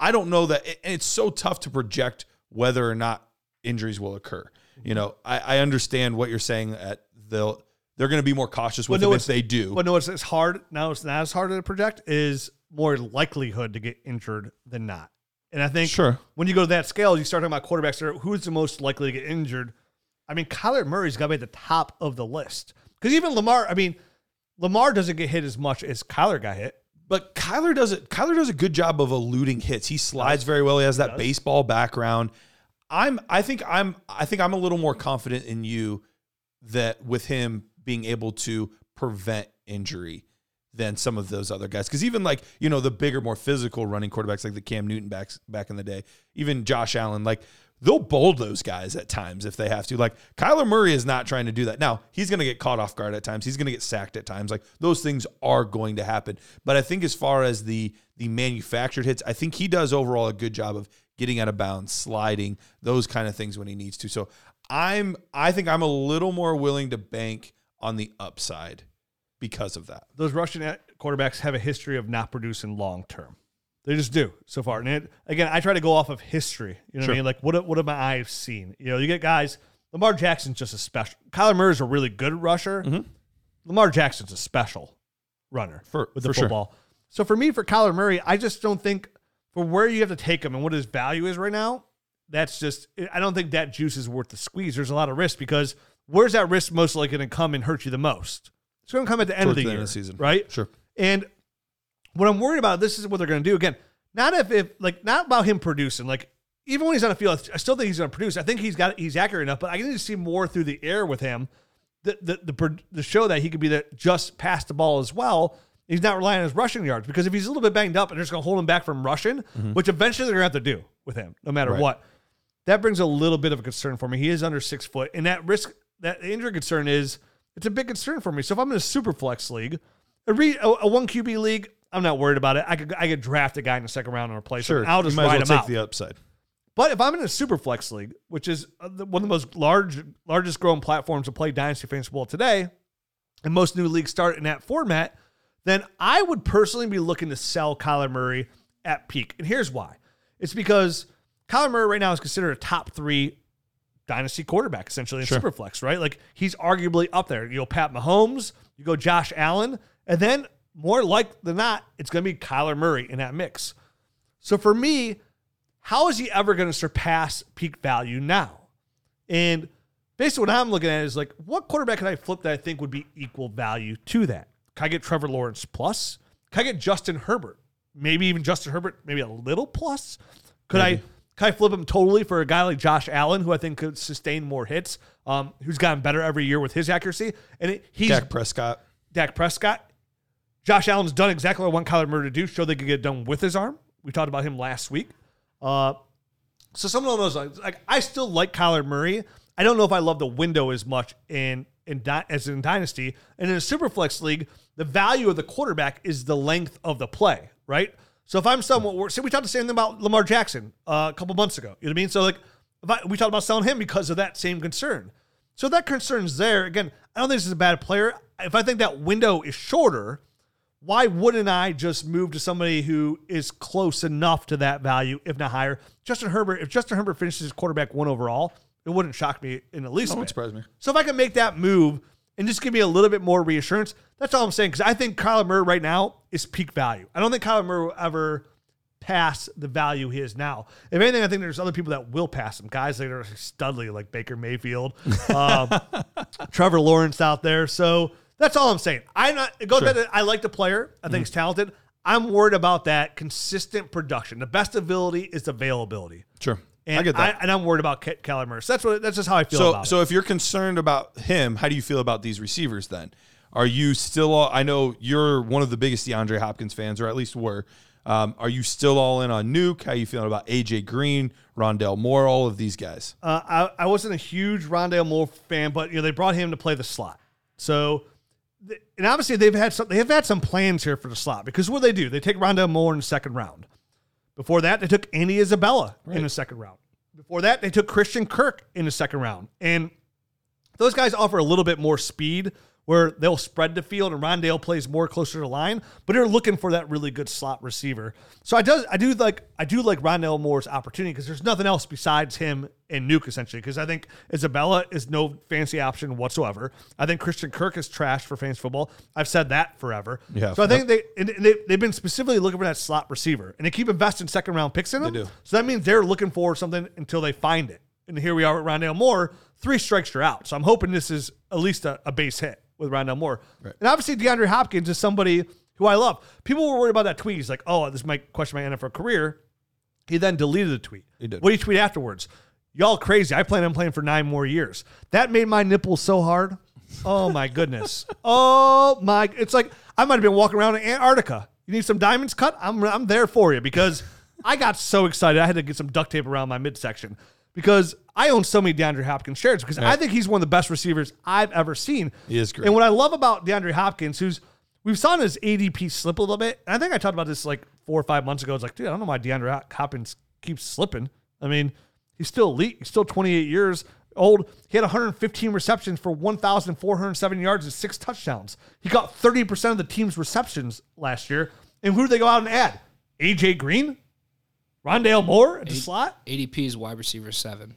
I don't know that. And it's so tough to project whether or not injuries will occur. You know, I, I understand what you're saying that they'll, they're going to be more cautious with no, it if they do. But no, it's, it's hard. Now it's not as hard to project is more likelihood to get injured than not. And I think sure. when you go to that scale, you start talking about quarterbacks, who's the most likely to get injured? I mean, Kyler Murray's got to be at the top of the list. Because even Lamar, I mean, Lamar doesn't get hit as much as Kyler got hit. But Kyler does it. Kyler does a good job of eluding hits. He slides very well. He has that baseball background. I'm. I think I'm. I think I'm a little more confident in you that with him being able to prevent injury than some of those other guys. Because even like you know the bigger, more physical running quarterbacks like the Cam Newton backs back in the day, even Josh Allen, like they'll bowl those guys at times if they have to. Like Kyler Murray is not trying to do that. Now, he's going to get caught off guard at times. He's going to get sacked at times. Like those things are going to happen. But I think as far as the the manufactured hits, I think he does overall a good job of getting out of bounds, sliding, those kind of things when he needs to. So I'm I think I'm a little more willing to bank on the upside because of that. Those Russian quarterbacks have a history of not producing long term. They just do so far. And it, again, I try to go off of history. You know sure. what I mean? Like, what what have my eyes seen? You know, you get guys, Lamar Jackson's just a special. Kyler Murray's a really good rusher. Mm-hmm. Lamar Jackson's a special runner for, with the for football. Sure. So for me, for Kyler Murray, I just don't think for where you have to take him and what his value is right now, that's just, I don't think that juice is worth the squeeze. There's a lot of risk because where's that risk most likely going to come and hurt you the most? It's going to come at the end Towards of the, the year, end of the season. Right? Sure. And what I'm worried about, this is what they're going to do. Again, not if, if like not about him producing. Like even when he's on the field, I still think he's going to produce. I think he's got he's accurate enough, but I need to see more through the air with him. The the the, the show that he could be that just pass the ball as well. He's not relying on his rushing yards because if he's a little bit banged up and they're just going to hold him back from rushing, mm-hmm. which eventually they're going to have to do with him, no matter right. what. That brings a little bit of a concern for me. He is under six foot, and that risk, that injury concern is it's a big concern for me. So if I'm in a super flex league, a, re, a, a one Q B league. I'm not worried about it. I could I could draft a guy in the second round or replace him. Sure, I'll just you might ride as well him take out. The upside. But if I'm in a super flex league, which is one of the most large largest growing platforms to play dynasty fantasy football today, and most new leagues start in that format, then I would personally be looking to sell Kyler Murray at peak. And here's why: it's because Kyler Murray right now is considered a top three dynasty quarterback essentially in sure. super flex, right? Like he's arguably up there. You go Pat Mahomes, you go Josh Allen, and then. More likely than not, it's going to be Kyler Murray in that mix. So for me, how is he ever going to surpass peak value now? And basically what I'm looking at is like, what quarterback can I flip that I think would be equal value to that? Can I get Trevor Lawrence plus? Can I get Justin Herbert? Maybe even Justin Herbert, maybe a little plus? Could maybe. I can I flip him totally for a guy like Josh Allen, who I think could sustain more hits, um, who's gotten better every year with his accuracy? And it, he's Dak Prescott. Dak Prescott. Josh Allen's done exactly what I want Kyler Murray to do, show they could get done with his arm. We talked about him last week. Uh, so some of those, like, I still like Kyler Murray. I don't know if I love the window as much in in as in Dynasty. And in a Superflex league, the value of the quarterback is the length of the play, right? So if I'm someone, say we talked the same thing about Lamar Jackson uh, a couple months ago. You know what I mean? So like, if I, we talked about selling him because of that same concern. So that concern's there. Again, I don't think this is a bad player. If I think that window is shorter, why wouldn't I just move to somebody who is close enough to that value, if not higher? Justin Herbert, if Justin Herbert finishes his quarterback one overall, it wouldn't shock me in the least. It wouldn't surprise me. So if I can make that move and just give me a little bit more reassurance, that's all I'm saying, because I think Kyler Murray right now is peak value. I don't think Kyler Murray will ever pass the value he is now. If anything, I think there's other people that will pass him. Guys that are studly, like Baker Mayfield, um, Trevor Lawrence out there. So that's all I'm saying. I'm not, it goes sure. back to, I like the player. I think mm-hmm. he's talented. I'm worried about that consistent production. The best ability is availability. Sure. And I get that. I, and I'm worried about Kyler Murray. So that's what, that's just how I feel so, about so it. So if you're concerned about him, how do you feel about these receivers then? Are you still all, I know you're one of the biggest DeAndre Hopkins fans, or at least were. Um, are you still all in on Nuke? How are you feeling about A J. Green, Rondale Moore, all of these guys? Uh, I, I wasn't a huge Rondale Moore fan, but you know they brought him to play the slot. So, and obviously they've had some, they've had some plans here for the slot, because what do they do? They take Rondale Moore in the second round. Before that, they took Andy Isabella right. in the second round. Before that, they took Christian Kirk in the second round. And those guys offer a little bit more speed where they'll spread the field and Rondale plays more closer to the line, but they're looking for that really good slot receiver. So I does I do like I do like Rondale Moore's opportunity, because there's nothing else besides him and Nuke essentially, because I think Isabella is no fancy option whatsoever. I think Christian Kirk is trash for fantasy football. I've said that forever. Yeah. So I think they, and they they've been specifically looking for that slot receiver, and they keep investing second round picks in them. They do. So that means they're looking for something until they find it. And here we are with Rondale Moore, three strikes you're out. So I'm hoping this is at least a, a base hit with Rondale Moore. Right. And obviously DeAndre Hopkins is somebody who I love. People were worried about that tweet. He's like, oh, this might question my N F L career. He then deleted the tweet. He did. What did he tweet afterwards? Y'all crazy. I plan on playing for nine more years. That made my nipples so hard. Oh, my goodness. Oh, my. It's like I might have been walking around in Antarctica. You need some diamonds cut? I'm, I'm there for you, because I got so excited. I had to get some duct tape around my midsection, because I own so many DeAndre Hopkins shares, because yeah. I think he's one of the best receivers I've ever seen. He is great. And what I love about DeAndre Hopkins, who's we've saw his A D P slip a little bit. And I think I talked about this like four or five months ago. It's like, dude, I don't know why DeAndre Hopkins keeps slipping. I mean, he's still elite. He's still twenty-eight years old. He had one hundred fifteen receptions for one thousand four hundred seven yards and six touchdowns. He got thirty percent of the team's receptions last year. And who did they go out and add? A J. Green? Rondale Moore at the slot? A D P is wide receiver seven.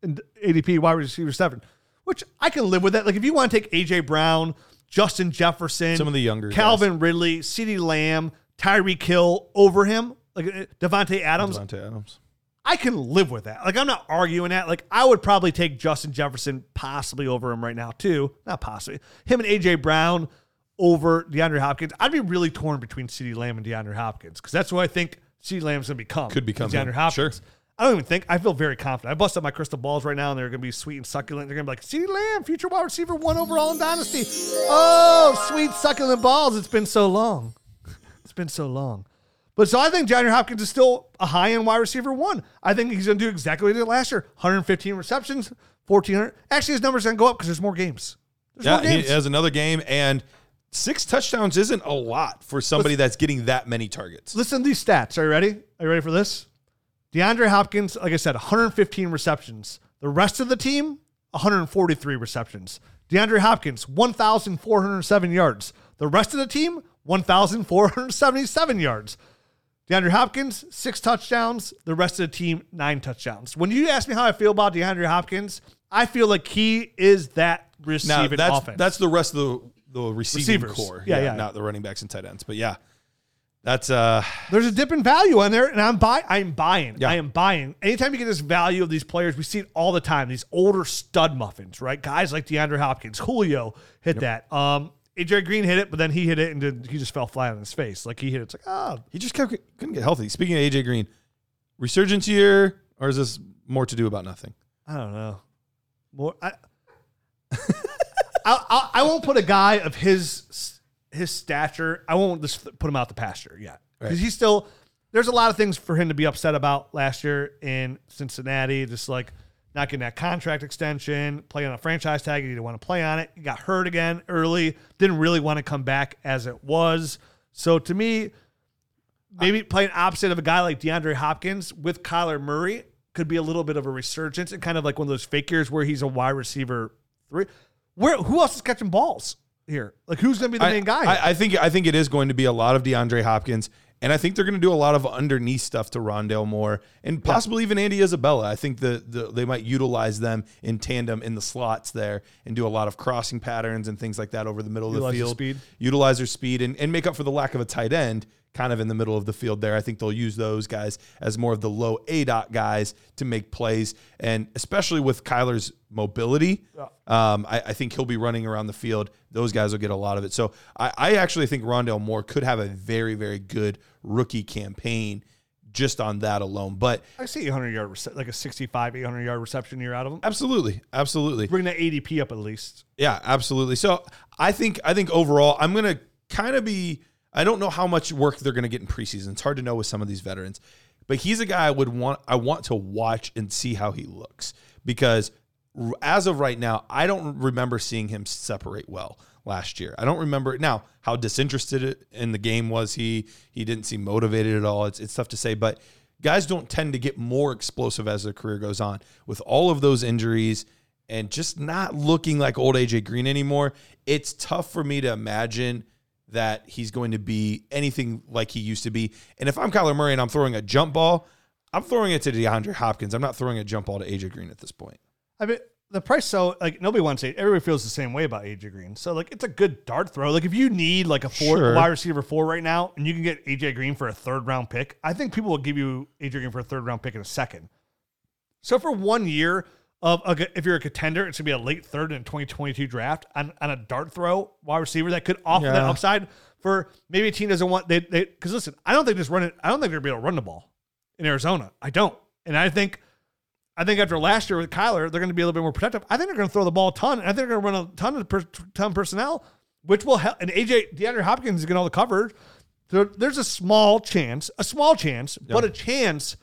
And A D P wide receiver seven, which I can live with that. Like, if you want to take A J. Brown, Justin Jefferson, some of the younger Calvin guys. Ridley, CeeDee Lamb, Tyreek Hill over him, like Devontae Adams. Devontae Adams. I can live with that. Like, I'm not arguing that. Like, I would probably take Justin Jefferson possibly over him right now, too. Not possibly. Him and A J. Brown over DeAndre Hopkins. I'd be really torn between CeeDee Lamb and DeAndre Hopkins, because that's what I think CeeDee Lamb's going to become. Could become DeAndre him. Hopkins. Sure. I don't even think. I feel very confident. I bust up my crystal balls right now, and they're going to be sweet and succulent. They're going to be like, CeeDee Lamb, future wide receiver, one overall in Dynasty. Oh, sweet succulent balls. It's been so long. It's been so long. But so I think DeAndre Hopkins is still a high-end wide receiver one. I think he's going to do exactly what he did last year. one hundred fifteen receptions, fourteen hundred. Actually, his numbers are going to go up because there's more games. There's yeah, more games. He has another game, and six touchdowns isn't a lot for somebody Let's, that's getting that many targets. Listen to these stats. Are you ready? Are you ready for this? DeAndre Hopkins, like I said, one hundred fifteen receptions. The rest of the team, one hundred forty-three receptions. DeAndre Hopkins, one thousand four hundred seven yards. The rest of the team, one thousand four hundred seventy-seven yards. DeAndre Hopkins, six touchdowns. The rest of the team, nine touchdowns. When you ask me how I feel about DeAndre Hopkins, I feel like he is that receiving now that's, offense. That's the rest of the, the receiving Receivers. core. Yeah, yeah, yeah, not the running backs and tight ends, but yeah. That's uh there's a dip in value on there, and I'm buy I'm buying. Yeah. I am buying. Anytime you get this value of these players, we see it all the time. These older stud muffins, right? Guys like DeAndre Hopkins, Julio hit yep. that. Um A J. Green hit it, but then he hit it and did, he just fell flat on his face. Like he hit it, it's like, oh, he just kept, couldn't get healthy. Speaking of A J. Green, resurgence year, or is this more to do about nothing? I don't know. More I I, I, I won't put a guy of his his stature. I won't just put him out the pasture yet. Because right. he's still, there's a lot of things for him to be upset about last year in Cincinnati. Just like not getting that contract extension, playing on a franchise tag. He didn't want to play on it. He got hurt again early. Didn't really want to come back as it was. So to me, maybe playing opposite of a guy like DeAndre Hopkins with Kyler Murray could be a little bit of a resurgence and kind of like one of those fake years where he's a wide receiver three. Where who else is catching balls here? Like who's going to be the I, main guy? I, I think I think it is going to be a lot of DeAndre Hopkins, and I think they're going to do a lot of underneath stuff to Rondale Moore and possibly yeah. even Andy Isabella. I think the, the they might utilize them in tandem in the slots there and do a lot of crossing patterns and things like that over the middle utilize of the field. Speed. Utilize their speed and, and make up for the lack of a tight end kind of in the middle of the field there. I think they'll use those guys as more of the low A DOT guys to make plays. And especially with Kyler's mobility, yeah. um, I, I think he'll be running around the field. Those guys will get a lot of it. So I, I actually think Rondale Moore could have a very, very good rookie campaign just on that alone. But I see eight hundred yard, rece- like a sixty-five, eight hundred yard reception year out of him. Absolutely. Absolutely. Bring that A D P up at least. Yeah, absolutely. So I think, I think overall, I'm going to kind of be, I don't know how much work they're going to get in preseason. It's hard to know with some of these veterans, but he's a guy I would want, I want to watch and see how he looks, because as of right now, I don't remember seeing him separate well last year. I don't remember now how disinterested in the game was he. He didn't seem motivated at all. It's, it's tough to say, but guys don't tend to get more explosive as their career goes on. With all of those injuries and just not looking like old A J. Green anymore, it's tough for me to imagine that he's going to be anything like he used to be. And if I'm Kyler Murray and I'm throwing a jump ball, I'm throwing it to DeAndre Hopkins. I'm not throwing a jump ball to A J. Green at this point. I mean, the price, so like nobody wants it. Everybody feels the same way about A J. Green. So like, it's a good dart throw. Like if you need like a four sure. wide receiver four right now, and you can get A J. Green for a third round pick, I think people will give you A J. Green for a third round pick in a second. So for one year of a, if you're a contender, it's gonna be a late third in twenty twenty-two draft on, on a dart throw wide receiver that could offer yeah. that upside for maybe a team doesn't want they they because listen, I don't think just run it. I don't think they're gonna be able to run the ball in Arizona. I don't, and I think. I think after last year with Kyler, they're going to be a little bit more protective. I think they're going to throw the ball a ton. And I think they're going to run a ton of per, ton of personnel, which will help. And A J, DeAndre Hopkins is getting all the coverage. So there's a small chance, a small chance, yeah. but a chance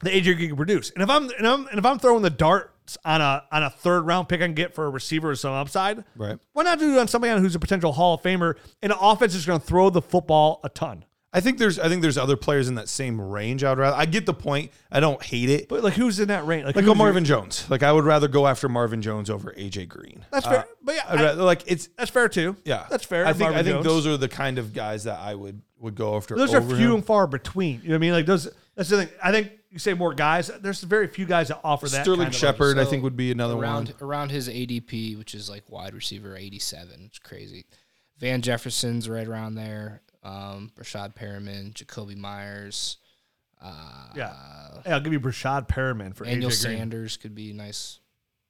that A J can produce. And if I'm and I'm and if I'm throwing the darts on a on a third round pick I can get for a receiver or some upside, right? Why not do it on somebody who's a potential Hall of Famer and an offense is going to throw the football a ton? I think there's I think there's other players in that same range. I would rather I get the point. I don't hate it. But like who's in that range? Like, like oh, Marvin your... Jones. Like I would rather go after Marvin Jones over A J Green. That's fair. Uh, but yeah, I, rather, like it's that's fair too. Yeah. That's fair. I think Marvin I think Jones. Those are the kind of guys that I would, would go after. Those over are few him. and far between. You know what I mean? Like those that's the thing. I think you say more guys. There's very few guys that offer that. Sterling kind of Shepard, so I think would be another around, one. Around his A D P, which is like wide receiver eighty seven, it's crazy. Van Jefferson's right around there. Um, Brashad Perriman, Jacoby Myers. Uh, yeah. Hey, I'll give you Brashad Perriman for Emmanuel Sanders. Could be nice.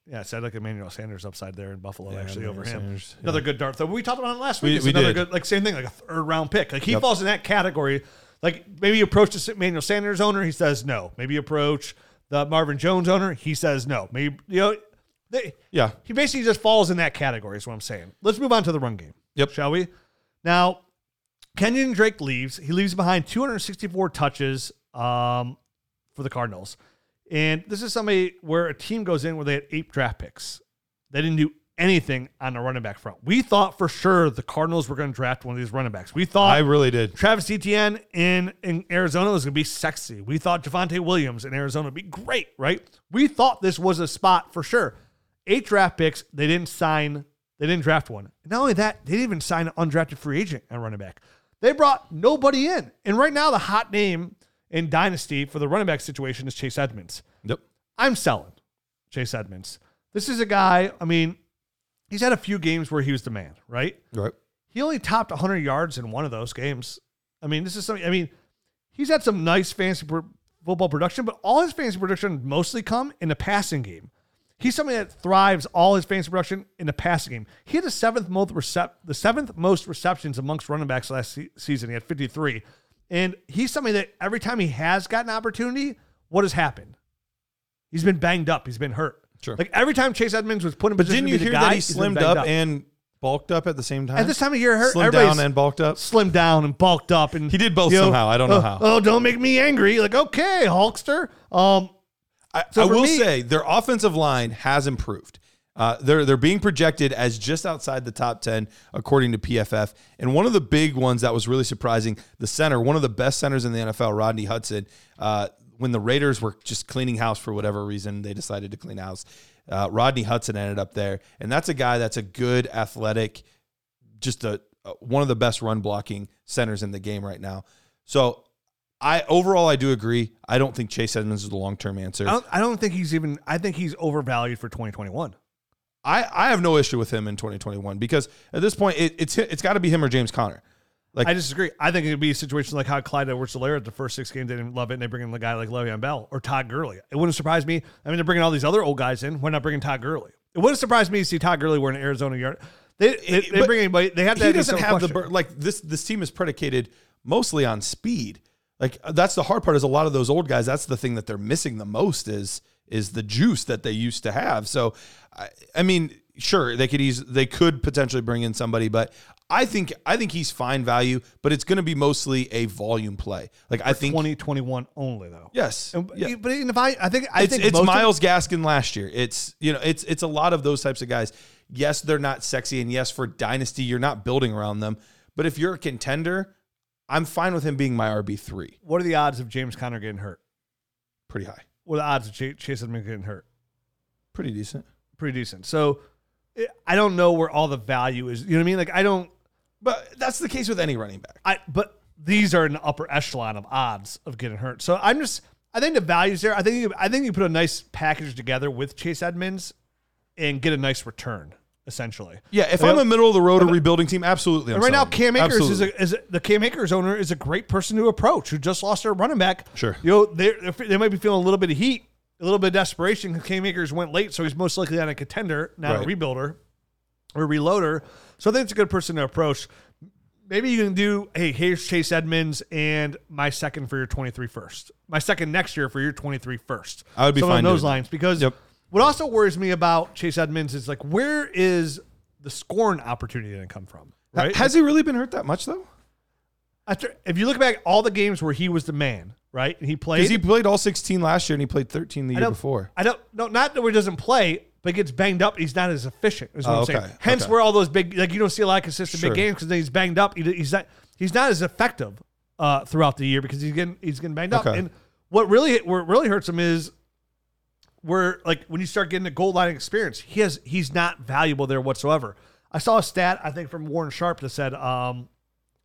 Yeah, so I'd like Emmanuel Sanders upside there in Buffalo, yeah, actually, Emmanuel over him. Sanders, another yeah. good dart throw. We talked about it last week. We, we another did. Good, like, same thing, like a third-round pick. Like, he yep. falls in that category. Like, maybe you approach the Emmanuel Sanders owner, he says no. Maybe you approach the Marvin Jones owner, he says no. Maybe, you know, they, yeah. he basically just falls in that category is what I'm saying. Let's move on to the run game. Yep. Shall we? Now, Kenyon Drake leaves. He leaves behind two hundred sixty-four touches um, for the Cardinals. And this is somebody where a team goes in where they had eight draft picks. They didn't do anything on the running back front. We thought for sure the Cardinals were going to draft one of these running backs. We thought I really did. Travis Etienne in, in Arizona was going to be sexy. We thought Javonte Williams in Arizona would be great, right? We thought this was a spot for sure. Eight draft picks. They didn't sign. They didn't draft one. And not only that, they didn't even sign an undrafted free agent at running back. They brought nobody in. And right now, the hot name in Dynasty for the running back situation is Chase Edmonds. Yep. I'm selling Chase Edmonds. This is a guy, I mean, he's had a few games where he was the man, right? Right. He only topped one hundred yards in one of those games. I mean, this is something, I mean, he's had some nice fantasy pro- football production, but all his fantasy production mostly come in the passing game. He's somebody that thrives all his fantasy production in the passing game. He had the seventh most recep- the seventh most receptions amongst running backs last se- season. He had fifty-three. And he's somebody that every time he has gotten an opportunity, what has happened? He's been banged up. He's been hurt. Sure. Like every time Chase Edmonds was put in position Didn't to be the guy, he's been banged up. Didn't you hear that he slimmed up and bulked up at the same time? At this time of year, her, slimmed everybody's down and bulked up. Slimmed down and bulked up. And he did both somehow. Know, I don't know oh, how. Oh, don't make me angry. Like, okay, Hulkster. Um, I, so I will me, say their offensive line has improved. Uh, they're they're being projected as just outside the top ten, according to P F F. And one of the big ones that was really surprising, the center, one of the best centers in the N F L, Rodney Hudson, uh, when the Raiders were just cleaning house for whatever reason, they decided to clean house. Uh, Rodney Hudson ended up there. And that's a guy that's a good athletic, just a, a one of the best run blocking centers in the game right now. So I overall, I do agree. I don't think Chase Edmonds is the long-term answer. I don't, I don't think he's even, I think he's overvalued for twenty twenty-one. I, I have no issue with him in twenty twenty-one because at this point, it, it's it's got to be him or James Conner. Like, I disagree. I think it would be a situation like how Clyde Edwards-Helaire at the first six games, they didn't love it, and they bring in a guy like Le'Veon Bell or Todd Gurley. It wouldn't surprise me. I mean, they're bringing all these other old guys in. Why not bringing Todd Gurley? It wouldn't surprise me to see Todd Gurley wearing an Arizona yard. They, they, they bring anybody. They have that. He doesn't have question. the like. This this team is predicated mostly on speed. Like that's the hard part. Is a lot of those old guys. That's the thing that they're missing the most. Is is the juice that they used to have. So, I, I mean. Sure, they could ease, they could potentially bring in somebody, but I think I think he's fine value, but it's going to be mostly a volume play. Like For I think twenty twenty-one only though. Yes, and, yeah. But if I I think I it's, think it's Myles Gaskin last year. It's you know it's it's a lot of those types of guys. Yes, they're not sexy, and yes, for dynasty you're not building around them. But if you're a contender, I'm fine with him being my R B three. What are the odds of James Conner getting hurt? Pretty high. What are the odds of Ch- Chase Edmonds getting hurt? Pretty decent. Pretty decent. So. I don't know where all the value is. You know what I mean? Like I don't, but that's the case with any running back. I, but these are an upper echelon of odds of getting hurt. So I'm just, I think the value's there. I think, you, I think you put a nice package together with Chase Edmonds and get a nice return essentially. Yeah. If so, I'm a middle of the road or rebuilding team, absolutely. I'm and right sorry. now, Cam Akers absolutely. is, a, is a, the Cam Akers owner is a great person to approach who just lost their running back. Sure. You know, they they might be feeling a little bit of heat. A little bit of desperation because Cam Akers went late, so he's most likely not a contender, not right. a rebuilder or a reloader. So I think it's a good person to approach. Maybe you can do, hey, here's Chase Edmonds and my second for your twenty-three first. My second next year for your twenty-three first. I would be Some fine. Those lines. Because yep. what also worries me about Chase Edmonds is like, where is the scoring opportunity going to come from? Right? Has he really been hurt that much, though? After, if you look back all the games where he was the man, right? And he played. Because he played all sixteen last year and he played thirteen the year before. I don't know. Not that he doesn't play, but he gets banged up. He's not as efficient is what oh, I'm saying. Okay, Hence okay. where all those big, like you don't see a lot of consistent sure. big games because then he's banged up. He, he's, not, he's not as effective uh, throughout the year because he's getting, he's getting banged okay. up. And what really, where it really hurts him is where like when you start getting the goal line experience, he has, he's not valuable there whatsoever. I saw a stat, I think from Warren Sharp that said um,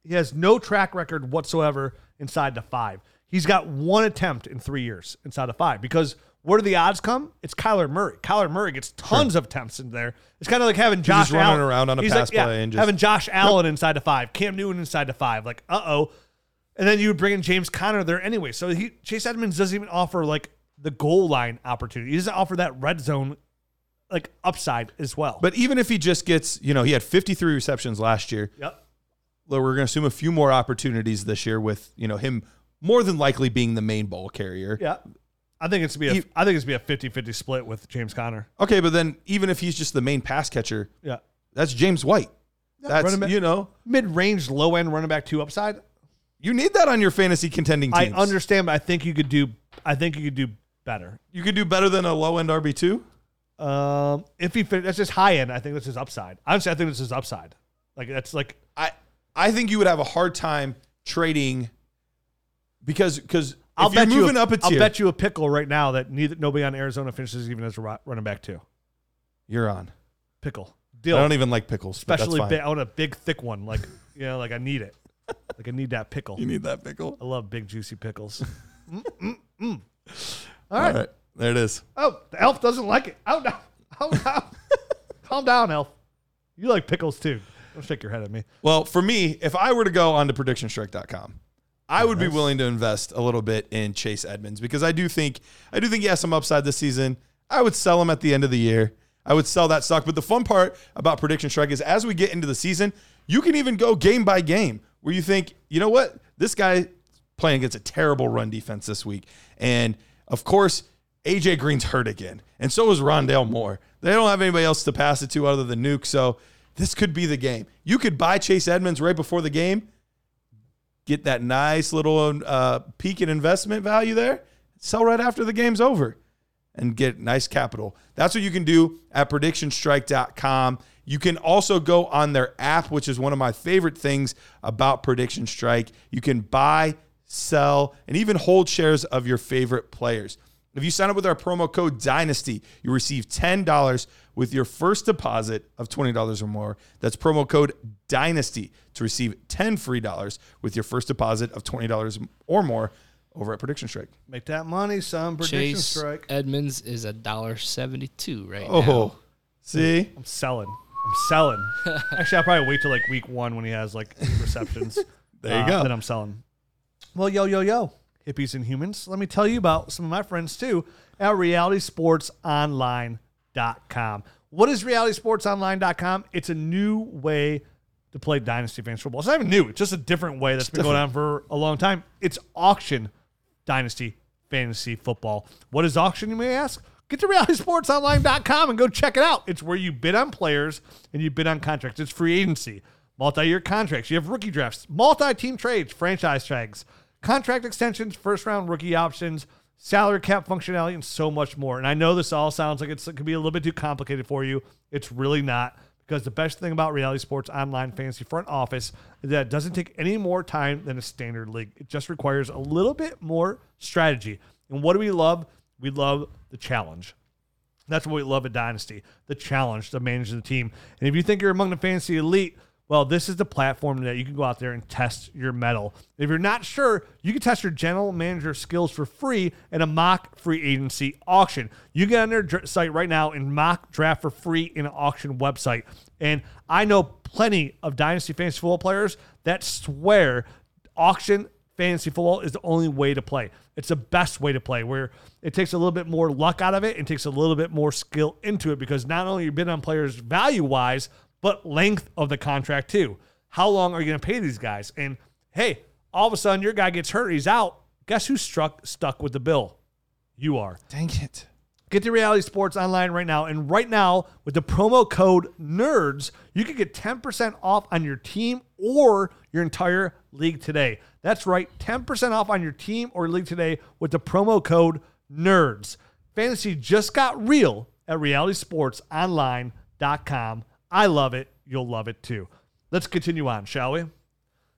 he has no track record whatsoever inside the five. He's got one attempt in three years inside of five because where do the odds come? It's Kyler Murray. Kyler Murray gets tons sure. of attempts in there. It's kind of like having Josh He's Allen. running around on a He's pass like, play. Yeah, and just, having Josh Allen yep. inside of five. Cam Newton inside of five. Like, uh-oh. And then you would bring in James Conner there anyway. So he, Chase Edmonds doesn't even offer, like, the goal line opportunity. He doesn't offer that red zone, like, upside as well. But even if he just gets, you know, he had fifty-three receptions last year. Yep. Well, we're going to assume a few more opportunities this year with, you know, him – more than likely being the main ball carrier. Yeah. I think it's be a, he, I think it's be a fifty-fifty split with James Conner. Okay, but then even if he's just the main pass catcher, yeah. That's James White. Yeah, that's back, you know, mid-range low end running back two upside. You need that on your fantasy contending teams. I understand, but I think you could do I think you could do better. You could do better than a low end R B two? Um if he that's his high end, I think that's his upside. Honestly, I think that's his upside. Like that's like I I think you would have a hard time trading Because, because I'll bet you're moving you a, up a tier, I'll bet you a pickle right now that neither nobody on Arizona finishes even as a running back too. You're on pickle. Deal. I don't even like pickles, especially but that's fine. I want a big thick one. Like you know, like I need it. Like I need that pickle. You need that pickle. I love big juicy pickles. mm, mm, mm. All, right. All right, there it is. Oh, the elf doesn't like it. Oh no, oh no. Calm down, elf. You like pickles too. Don't shake your head at me. Well, for me, if I were to go on to prediction strike dot com. I would be willing to invest a little bit in Chase Edmonds because I do think I do think he has some upside this season. I would sell him at the end of the year. I would sell that stock. But the fun part about Prediction Strike is as we get into the season, you can even go game by game where you think, you know what? This guy playing against a terrible run defense this week. And, of course, A J. Green's hurt again. and so is Rondale Moore. They don't have anybody else to pass it to other than Nuke, so this could be the game. You could buy Chase Edmonds right before the game, get that nice little uh, peak in investment value there, sell right after the game's over, and get nice capital. That's what you can do at prediction strike dot com. You can also go on their app, which is one of my favorite things about Prediction Strike. You can buy, sell, and even hold shares of your favorite players. If you sign up with our promo code DYNASTY, you receive ten dollars with your first deposit of twenty dollars or more. That's promo code DYNASTY to receive ten free dollars with your first deposit of twenty dollars or more over at Prediction Strike. Make that money, son. Prediction Chase Strike. Edmonds is one dollar seventy-two right oh, now. Oh, see? I'm selling. I'm selling. Actually, I'll probably wait till like week one when he has like receptions. There you uh, go. Then I'm selling. Well, yo, yo, yo. Hippies and humans, let me tell you about some of my friends, too, at reality sports online dot com. What is reality sports online dot com? It's a new way to play Dynasty Fantasy Football. It's not even new. It's just a different way that's been going on for a long time. It's auction Dynasty Fantasy Football. What is auction, you may ask? Get to reality sports online dot com and go check it out. It's where you bid on players and you bid on contracts. It's free agency, multi-year contracts. You have rookie drafts, multi-team trades, franchise tags, contract extensions, first-round rookie options, salary cap functionality, and so much more. And I know this all sounds like it's, it could be a little bit too complicated for you. It's really not, because the best thing about Reality Sports Online Fantasy Front Office is that it doesn't take any more time than a standard league. It just requires a little bit more strategy. And what do we love? We love the challenge. That's what we love at Dynasty, the challenge to manage the team. And if you think you're among the fantasy elite, well, this is the platform that you can go out there and test your mettle. If you're not sure, you can test your general manager skills for free in a mock free agency auction. You get on their dr- site right now and mock draft for free in an auction website. And I know plenty of Dynasty Fantasy Football players that swear auction Fantasy Football is the only way to play. It's the best way to play, where it takes a little bit more luck out of it and takes a little bit more skill into it, because not only you've been on players value-wise, but length of the contract too. How long are you going to pay these guys? And hey, all of a sudden your guy gets hurt, he's out. Guess who's struck, stuck with the bill? You are. Dang it. Get to Reality Sports Online right now. And right now, with the promo code NERDS, you can get ten percent off on your team or your entire league today. That's right, ten percent off on your team or league today with the promo code NERDS. Fantasy just got real at reality sports online dot com. I love it. You'll love it, too. Let's continue on, shall we?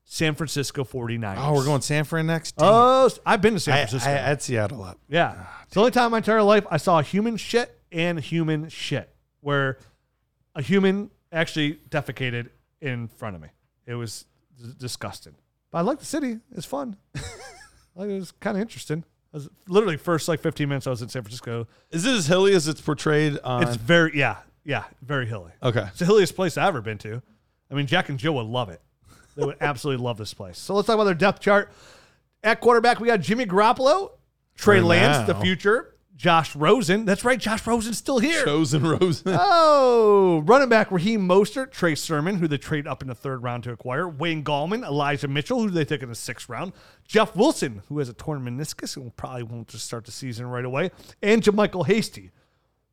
San Francisco forty-niners. Oh, we're going San Fran next? Dang oh, it. I've been to San Francisco. I, I, I'd see that a lot. Yeah. Oh, it's the only time in my entire life I saw human shit and human shit, where a human actually defecated in front of me. It was d- disgusting. But I like the city. It's fun. Like, it was kind of interesting. I was literally first, like, fifteen minutes I was in San Francisco. Is it as hilly as it's portrayed on? It's very, yeah. Yeah, very hilly. Okay. It's the hilliest place I've ever been to. I mean, Jack and Jill would love it. They would absolutely love this place. So let's talk about their depth chart. At quarterback, we got Jimmy Garoppolo, Trey right Lance, now. The future, Josh Rosen. That's right, Josh Rosen's still here. Chosen Rosen. Oh, running back, Raheem Mostert, Trey Sermon, who they trade up in the third round to acquire, Wayne Gallman, Elijah Mitchell, who they took in the sixth round, Jeff Wilson, who has a torn meniscus and probably won't just start the season right away, and JaMychal Hasty.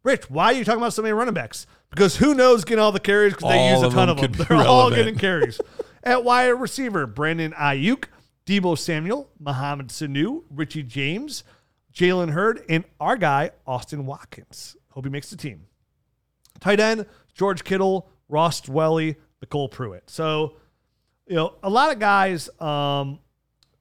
Rich, why are you talking about so many running backs? Because who knows getting all the carries, because they use a ton of them. They're all getting carries. At wide receiver, Brandon Ayuk, Deebo Samuel, Mohamed Sanu, Richie James, Jalen Hurd, and our guy, Austin Watkins. Hope he makes the team. Tight end, George Kittle, Ross Dwelly, Nicole Pruitt. So, you know, a lot of guys um,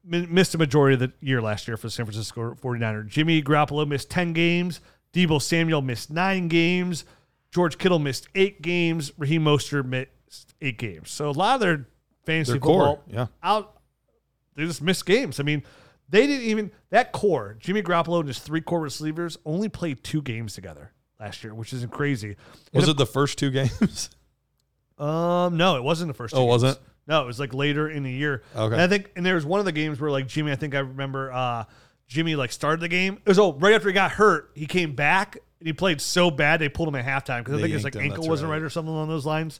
missed the majority of the year last year for the San Francisco forty-niners. Jimmy Garoppolo missed ten games. Deebo Samuel missed nine games. George Kittle missed eight games. Raheem Mostert missed eight games. So a lot of their fantasy their football core, yeah. out, they just missed games. I mean, they didn't even, that core, Jimmy Garoppolo and his three core receivers only played two games together last year, which isn't crazy. Was and it a, the first two games? Um, no, it wasn't the first two oh, games. Oh, wasn't? No, it was like later in the year. Okay. And I think, and there was one of the games where like Jimmy, I think I remember, uh, Jimmy, like, started the game. It was oh, right after he got hurt, he came back, and he played so bad they pulled him at halftime because I think his like him, ankle wasn't right. right or something along those lines.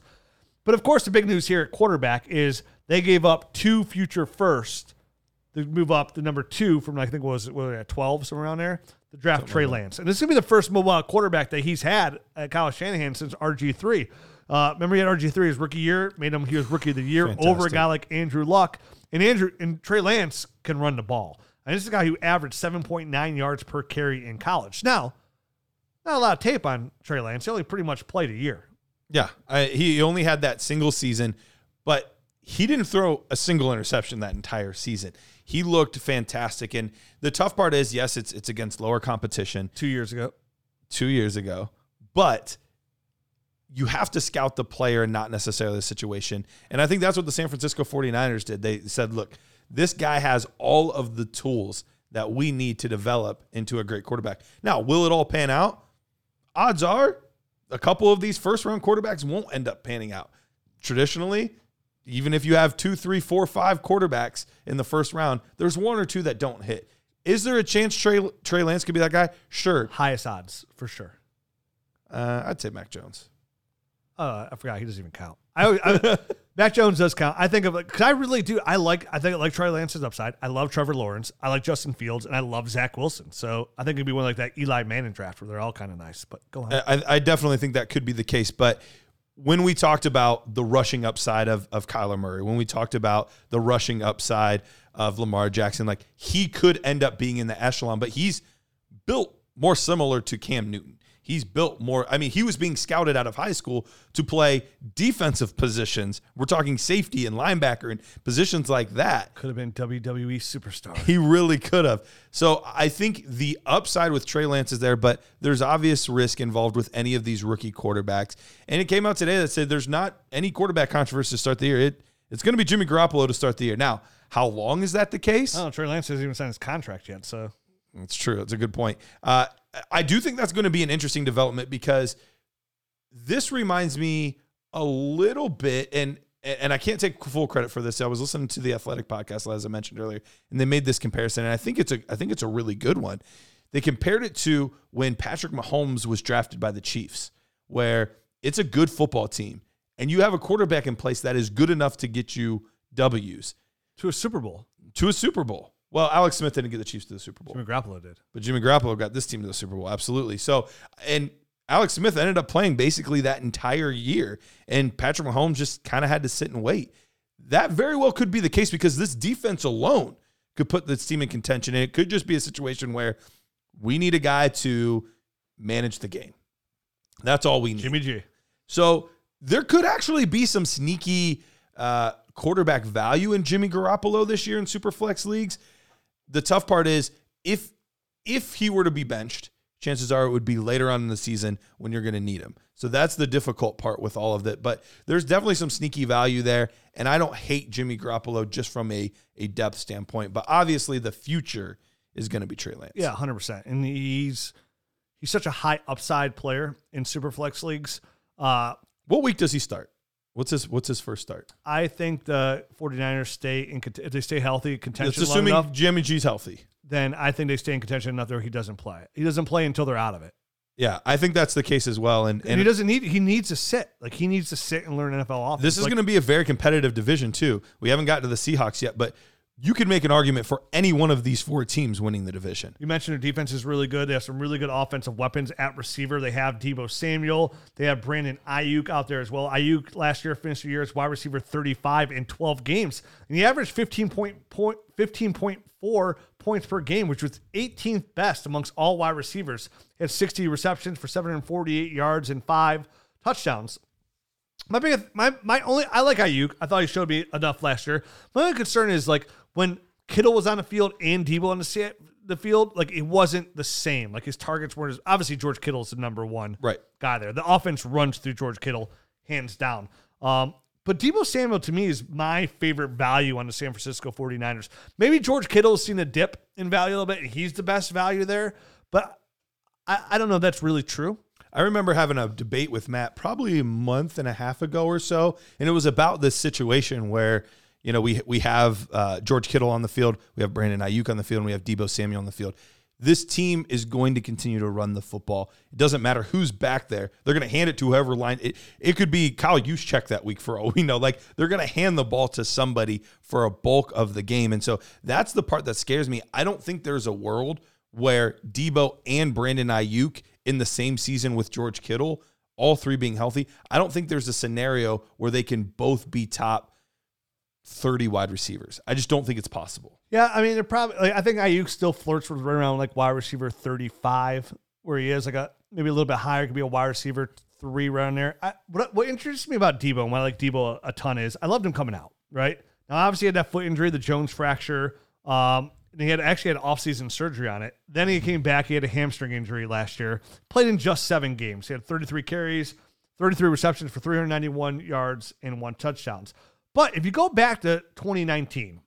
But, of course, the big news here at quarterback is they gave up two future firsts to move up the number two from, I think, what was it, what was it at twelve, somewhere around there. the draft Something Trey like Lance. And this is going to be the first mobile quarterback that he's had at Kyle Shanahan since R G three. Uh, remember he had R G three his rookie year, made him he was rookie of the year Fantastic. over a guy like Andrew Luck. And Andrew and Trey Lance can run the ball. And this is a guy who averaged seven point nine yards per carry in college. Now, not a lot of tape on Trey Lance. He only pretty much played a year. Yeah, I, he only had that single season, but he didn't throw a single interception that entire season. He looked fantastic. And the tough part is, yes, it's it's against lower competition. Two years ago. Two years ago. But you have to scout the player and not necessarily the situation. And I think that's what the San Francisco 49ers did. They said, look, this guy has all of the tools that we need to develop into a great quarterback. Now, will it all pan out? Odds are a couple of these first-round quarterbacks won't end up panning out. Traditionally, even if you have two, three, four, five quarterbacks in the first round, there's one or two that don't hit. Is there a chance Trey, Trey Lance could be that guy? Sure. Highest odds, for sure. Uh, I'd say Mac Jones. Uh, I forgot. He doesn't even count. I, I Mac Jones does count. I think of it because I really do. I like, I think I like Trey Lance's upside. I love Trevor Lawrence. I like Justin Fields, and I love Zach Wilson. So I think it'd be one like that Eli Manning draft where they're all kind of nice, but go ahead. I, I definitely think that could be the case, but when we talked about the rushing upside of, of Kyler Murray, when we talked about the rushing upside of Lamar Jackson, like he could end up being in the echelon, but he's built more similar to Cam Newton. He's built more. I mean, he was being scouted out of high school to play defensive positions. We're talking safety and linebacker and positions like that. Could have been W W E superstar. He really could have. So I think the upside with Trey Lance is there, but there's obvious risk involved with any of these rookie quarterbacks. And it came out today that said there's not any quarterback controversy to start the year. It, it's going to be Jimmy Garoppolo to start the year. Now, how long is that the case? Oh, Trey Lance hasn't even signed his contract yet, so. That's true. That's a good point. Uh, I do think that's going to be an interesting development because this reminds me a little bit, and and I can't take full credit for this. I was listening to the Athletic podcast, as I mentioned earlier, and they made this comparison, and I think it's a I think it's a really good one. They compared it to when Patrick Mahomes was drafted by the Chiefs, where it's a good football team, and you have a quarterback in place that is good enough to get you W's. To a Super Bowl. To a Super Bowl. Well, Alex Smith didn't get the Chiefs to the Super Bowl. Jimmy Garoppolo did. But Jimmy Garoppolo got this team to the Super Bowl, absolutely. So, and Alex Smith ended up playing basically that entire year, and Patrick Mahomes just kind of had to sit and wait. That very well could be the case because this defense alone could put this team in contention, and it could just be a situation where we need a guy to manage the game. That's all we need. Jimmy G. So there could actually be some sneaky uh, quarterback value in Jimmy Garoppolo this year in Superflex leagues. The tough part is if if he were to be benched, chances are it would be later on in the season when you're going to need him. So that's the difficult part with all of that. But there's definitely some sneaky value there, and I don't hate Jimmy Garoppolo just from a, a depth standpoint. But obviously the future is going to be Trey Lance. Yeah, one hundred percent. And he's he's such a high upside player in Superflex leagues. Uh, what week does he start? What's his What's his first start? I think the 49ers stay in if they stay healthy contention. That's assuming long enough, Jimmy G's healthy. Then I think they stay in contention enough that he doesn't play. He doesn't play until they're out of it. Yeah, I think that's the case as well. And and, and he doesn't need he needs to sit like he needs to sit and learn N F L offense. This is like, going to be a very competitive division too. We haven't gotten to the Seahawks yet, but you could make an argument for any one of these four teams winning the division. You mentioned their defense is really good. They have some really good offensive weapons at receiver. They have Deebo Samuel. They have Brandon Ayuk out there as well. Ayuk last year finished the year as wide receiver thirty-five in twelve games. And he averaged fifteen point four points per game, which was eighteenth best amongst all wide receivers. He had sixty receptions for seven hundred forty-eight yards and five touchdowns. My biggest, my my only, I like Ayuk. I thought he showed me enough last year. My only concern is like, when Kittle was on the field and Deebo on the, the field, like it wasn't the same. Like his targets weren't as, obviously George Kittle is the number one right. guy there. The offense runs through George Kittle, hands down. Um, but Deebo Samuel to me is my favorite value on the San Francisco 49ers. Maybe George Kittle has seen a dip in value a little bit and he's the best value there, but I, I don't know if that's really true. I remember having a debate with Matt probably a month and a half ago or so, and it was about this situation where You know, we we have uh, George Kittle on the field, we have Brandon Ayuk on the field, and we have Deebo Samuel on the field. This team is going to continue to run the football. It doesn't matter who's back there. They're going to hand it to whoever line. It, it could be Kyle Juszczyk that week for all we know. Like, they're going to hand the ball to somebody for a bulk of the game. And so that's the part that scares me. I don't think there's a world where Debo and Brandon Ayuk in the same season with George Kittle, all three being healthy, I don't think there's a scenario where they can both be top thirty wide receivers. I just don't think it's possible. Yeah, I mean, they're probably, like, I think Ayuk still flirts with right around like wide receiver thirty-five, where he is like a maybe a little bit higher, could be a wide receiver three round there. I, what, what interests me about Debo and why I like Debo a, a ton is I loved him coming out, right? Now, obviously, he had that foot injury, the Jones fracture, um, and he had actually had offseason surgery on it. Then he came back, he had a hamstring injury last year, played in just seven games. He had thirty-three carries, thirty-three receptions for three hundred ninety-one yards and one touchdowns. But if you go back to twenty nineteen,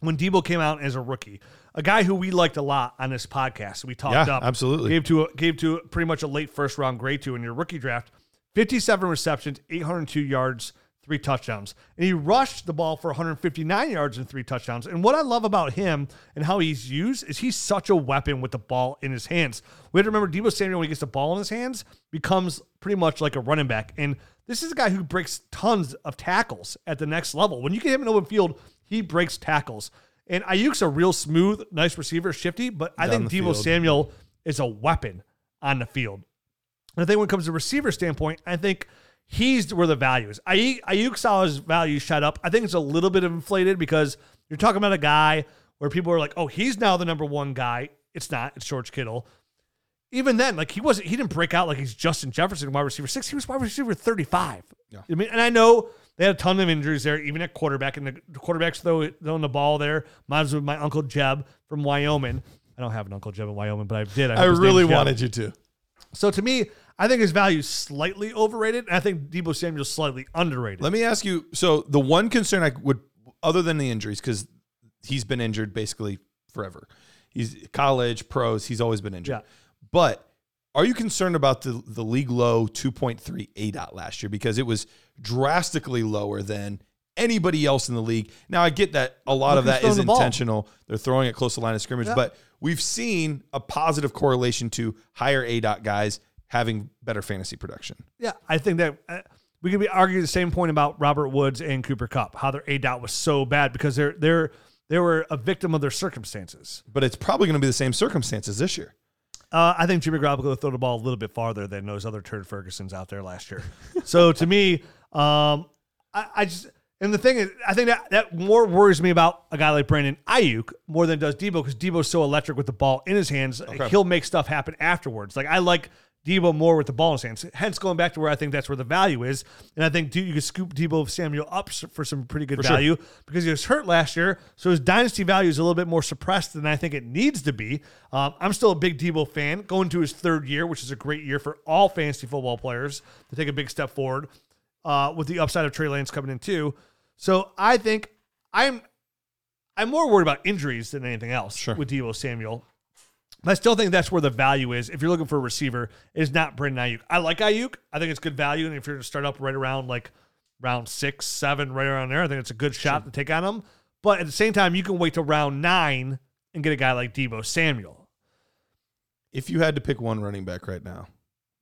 when Debo came out as a rookie, a guy who we liked a lot on this podcast, we talked yeah, up, absolutely gave to a, gave to a, pretty much a late first round grade to in your rookie draft, fifty-seven receptions, eight hundred two yards, three touchdowns, and he rushed the ball for one hundred fifty-nine yards and three touchdowns. And what I love about him and how he's used is he's such a weapon with the ball in his hands. We have to remember Debo Samuel, when he gets the ball in his hands, becomes pretty much like a running back. And this is a guy who breaks tons of tackles at the next level. When you get him in open field, he breaks tackles. And Ayuk's a real smooth, nice receiver, shifty, but I Down think Debo field. Samuel is a weapon on the field. And I think when it comes to receiver standpoint, I think he's where the value is. Ayuk saw his value shot up. I think it's a little bit inflated because you're talking about a guy where people are like, oh, he's now the number one guy. It's not. It's George Kittle. Even then, like he wasn't, he didn't break out like he's Justin Jefferson, wide receiver six. He was wide receiver thirty-five. Yeah. I mean, and I know they had a ton of injuries there, even at quarterback. And the quarterbacks throw, throwing the ball there. Mine's with my Uncle Jeb from Wyoming. I don't have an Uncle Jeb in Wyoming, but I did. I, I really wanted you to. So to me, I think his value is slightly overrated. And I think Debo Samuel's slightly underrated. Let me ask you. So the one concern I would, other than the injuries, because he's been injured basically forever. He's college, pros. He's always been injured. Yeah. But are you concerned about the, the league low two point three A D O T last year? Because it was drastically lower than anybody else in the league. Now, I get that a lot Look, of that is the intentional. They're throwing it close to the line of scrimmage. Yeah. But we've seen a positive correlation to higher A D O T guys having better fantasy production. Yeah, I think that uh, we could be arguing the same point about Robert Woods and Cooper Kupp, how their A D O T was so bad because they're, they're, they were a victim of their circumstances. But it's probably going to be the same circumstances this year. Uh, I think Jimmy Garoppolo will throw the ball a little bit farther than those other turd Fergusons out there last year. So to me, um, I, I just and the thing is, I think that, that more worries me about a guy like Brandon Ayuk more than it does Debo because Debo's so electric with the ball in his hands. Okay. He'll make stuff happen afterwards. Like I like Debo more with the ball in his hands. Hence, going back to where I think that's where the value is, and I think you can scoop Debo Samuel up for some pretty good for value sure. because he was hurt last year, so his dynasty value is a little bit more suppressed than I think it needs to be. Um, I'm still a big Debo fan, going to his third year, which is a great year for all fantasy football players to take a big step forward uh, with the upside of Trey Lance coming in too. So I think I'm I'm more worried about injuries than anything else sure. with Debo Samuel. I still think that's where the value is. If you're looking for a receiver, it's not Brandon Ayuk. I like Ayuk. I think it's good value. And if you're going to start up right around like round six, seven, right around there, I think it's a good shot sure. to take on him. But at the same time, you can wait to round nine and get a guy like Debo Samuel. If you had to pick one running back right now,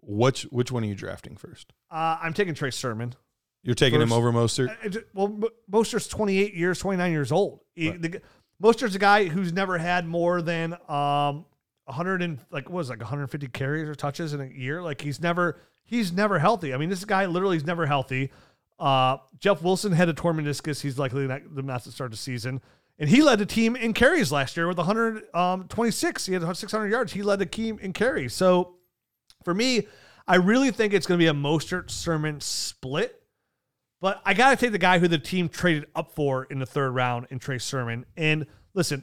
which which one are you drafting first? Uh, I'm taking Trey Sermon. You're taking first. Him over Mostert? Uh, well, Mostert's twenty-eight years, twenty-nine years old. He, right. the, Mostert's a guy who's never had more than um, – one hundred and like what was it, like one hundred fifty carries or touches in a year. Like he's never, he's never healthy. I mean, this guy literally is never healthy. Uh, Jeff Wilson had a torn meniscus. He's likely not, not to start the season. And he led the team in carries last year with one hundred twenty-six. He had six hundred yards. He led the team in carries. So for me, I really think it's going to be a Mostert Sermon split, but I got to take the guy who the team traded up for in the third round in Trey Sermon. And listen,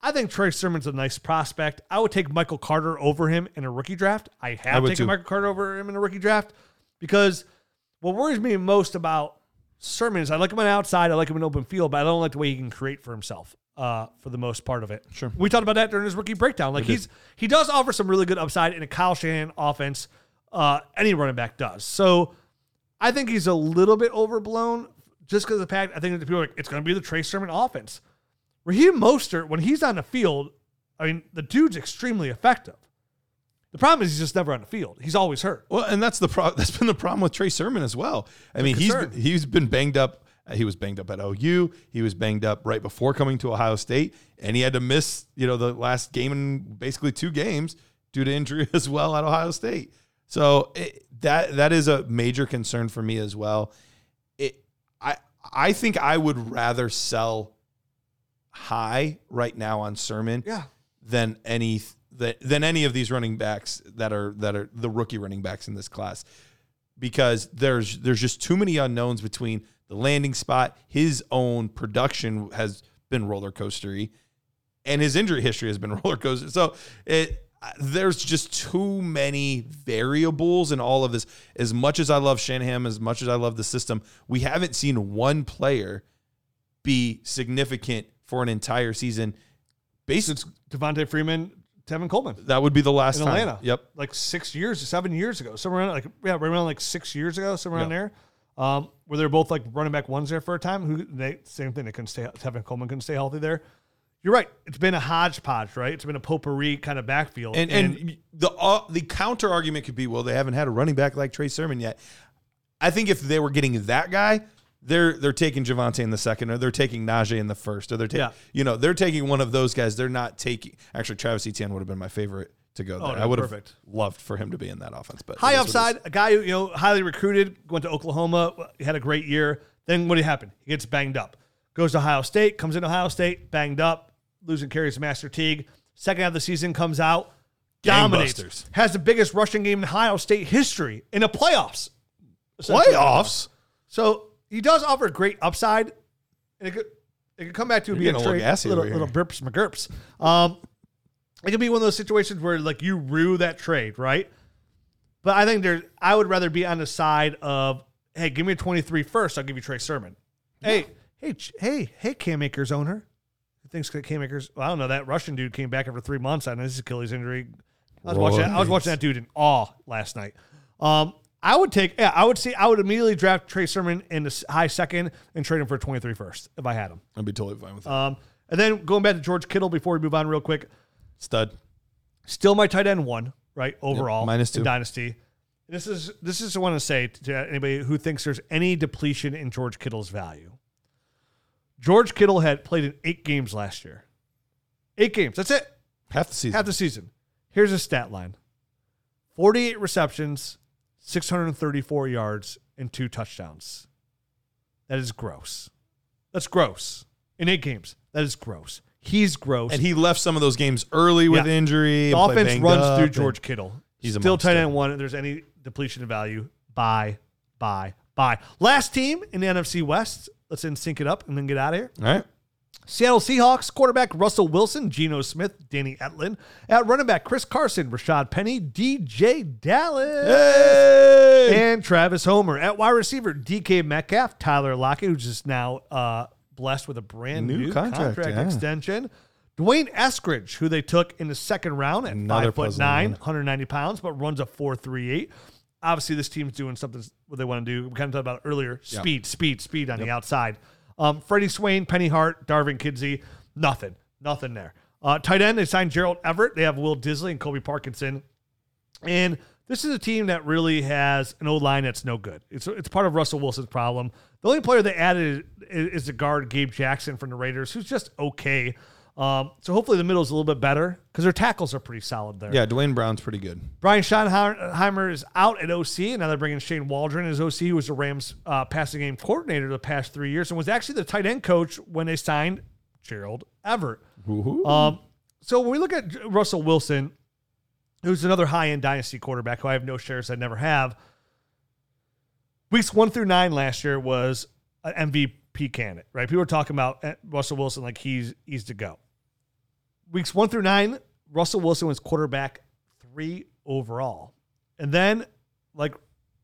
I think Trey Sermon's a nice prospect. I would take Michael Carter over him in a rookie draft. I have I taken too. Michael Carter over him in a rookie draft because what worries me most about Sermon is I like him on the outside, I like him in open field, but I don't like the way he can create for himself uh, for the most part of it. Sure. We talked about that during his rookie breakdown. Like he's he does offer some really good upside in a Kyle Shanahan offense. Uh, any running back does. So I think he's a little bit overblown just because of the fact I think that people are like, it's going to be the Trey Sermon offense. Raheem Mostert, when he's on the field, I mean, the dude's extremely effective. The problem is he's just never on the field. He's always hurt. Well, and that's the pro- that's been the problem with Trey Sermon as well. I mean, he's been, he's been banged up He was banged up at O U. He was banged up right before coming to Ohio State, and he had to miss, you know, the last game and basically two games due to injury as well at Ohio State. So it, that that is a major concern for me as well. It I I think I would rather sell high right now on Sermon yeah. than any than, than any of these running backs that are that are the rookie running backs in this class, because there's there's just too many unknowns between the landing spot, his own production has been roller coastery, and his injury history has been roller coaster. So it there's just too many variables in all of this. As much as I love Shanahan, as much as I love the system, we haven't seen one player be significant for an entire season. Basically, Devontae Freeman, Tevin Coleman. That would be the last in time. Atlanta. Yep. Like six years, seven years ago. Somewhere around like yeah, right around like six years ago, somewhere yep. around there. Um, where they're both like running back ones there for a time. Who they same thing they couldn't stay Tevin Coleman couldn't stay healthy there. You're right. It's been a hodgepodge, right? It's been a potpourri kind of backfield. And, and, and the uh, the counter argument could be, well, they haven't had a running back like Trey Sermon yet. I think if they were getting that guy, they're they're taking Javonte in the second, or they're taking Najee in the first, or they're taking yeah. you know they're taking one of those guys. They're not taking actually Travis Etienne would have been my favorite to go there. Oh, no, I would perfect. have loved for him to be in that offense. But high upside, a guy who, you know, highly recruited, went to Oklahoma, had a great year. Then what happened? He gets banged up. Goes to Ohio State, comes into Ohio State, banged up, losing carries to Master Teague. Second half of the season comes out, dominates. Has the biggest rushing game in Ohio State history in the playoffs. Playoffs? So he does offer great upside. And it could, it could come back to being a little gassy little, little burps McGurps. Um, It could be one of those situations where, like, you rue that trade, right? But I think there, I would rather be on the side of, hey, give me a twenty-three first, I'll give you Trey Sermon. Yeah. Hey, hey, hey, hey, Cam Akers owner. Who thinks Cam Akers? Well, I don't know. That Russian dude came back after three months. I know his Achilles injury. I was Whoa, watching. That, I was watching that dude in awe last night. Um, I would take. Yeah, I would see. I would immediately draft Trey Sermon in the high second and trade him for a twenty-three first if I had him. I'd be totally fine with that. Um, and then going back to George Kittle before we move on, real quick. Stud. Still my tight end one, right, overall. Yep, minus two. In Dynasty. This is this is what I want to say to anybody who thinks there's any depletion in George Kittle's value. George Kittle had played in eight games last year. Eight games. That's it. Half the season. Half the season. Here's his stat line. forty-eight receptions, six hundred thirty-four yards, and two touchdowns. That is gross. That's gross. In eight games. That is gross. He's gross. And he left some of those games early with yeah. injury. The offense runs through George Kittle. He's still tight end one. If there's any depletion of value, buy, buy, buy. Last team in the N F C West. Let's then sync it up and then get out of here. All right. Seattle Seahawks quarterback Russell Wilson, Geno Smith, Danny Etling. At running back, Chris Carson, Rashad Penny, D J Dallas, hey! And Travis Homer. At wide receiver, D K Metcalf, Tyler Lockett, who's just now uh, – blessed with a brand new, new contract, contract yeah. extension. Dwayne Eskridge, who they took in the second round at Another five foot nine, one. one hundred ninety pounds, but runs a four three eight. Obviously, this team's doing something what they want to do. We kind of talked about it earlier. Speed, yep. speed, speed on yep. the outside. Um, Freddie Swain, Penny Hart, Darvin Kinsey, nothing, nothing there. Uh, tight end, they signed Gerald Everett. They have Will Disley and Kobe Parkinson. And this is a team that really has an O-line that's no good. It's it's part of Russell Wilson's problem. The only player they added is, is the guard Gabe Jackson from the Raiders, who's just okay. Um, so hopefully the middle is a little bit better because their tackles are pretty solid there. Yeah, Dwayne Brown's pretty good. Brian Schottenheimer is out at O C, and now they're bringing Shane Waldron as O C, who was the Rams' uh, passing game coordinator the past three years and was actually the tight end coach when they signed Gerald Everett. Um, so when we look at Russell Wilson, who's another high-end dynasty quarterback who I have no shares, I never have. Weeks one through nine last year was an M V P candidate, right? People were talking about Russell Wilson like he's he's to go. Weeks one through nine, Russell Wilson was quarterback three overall. And then, like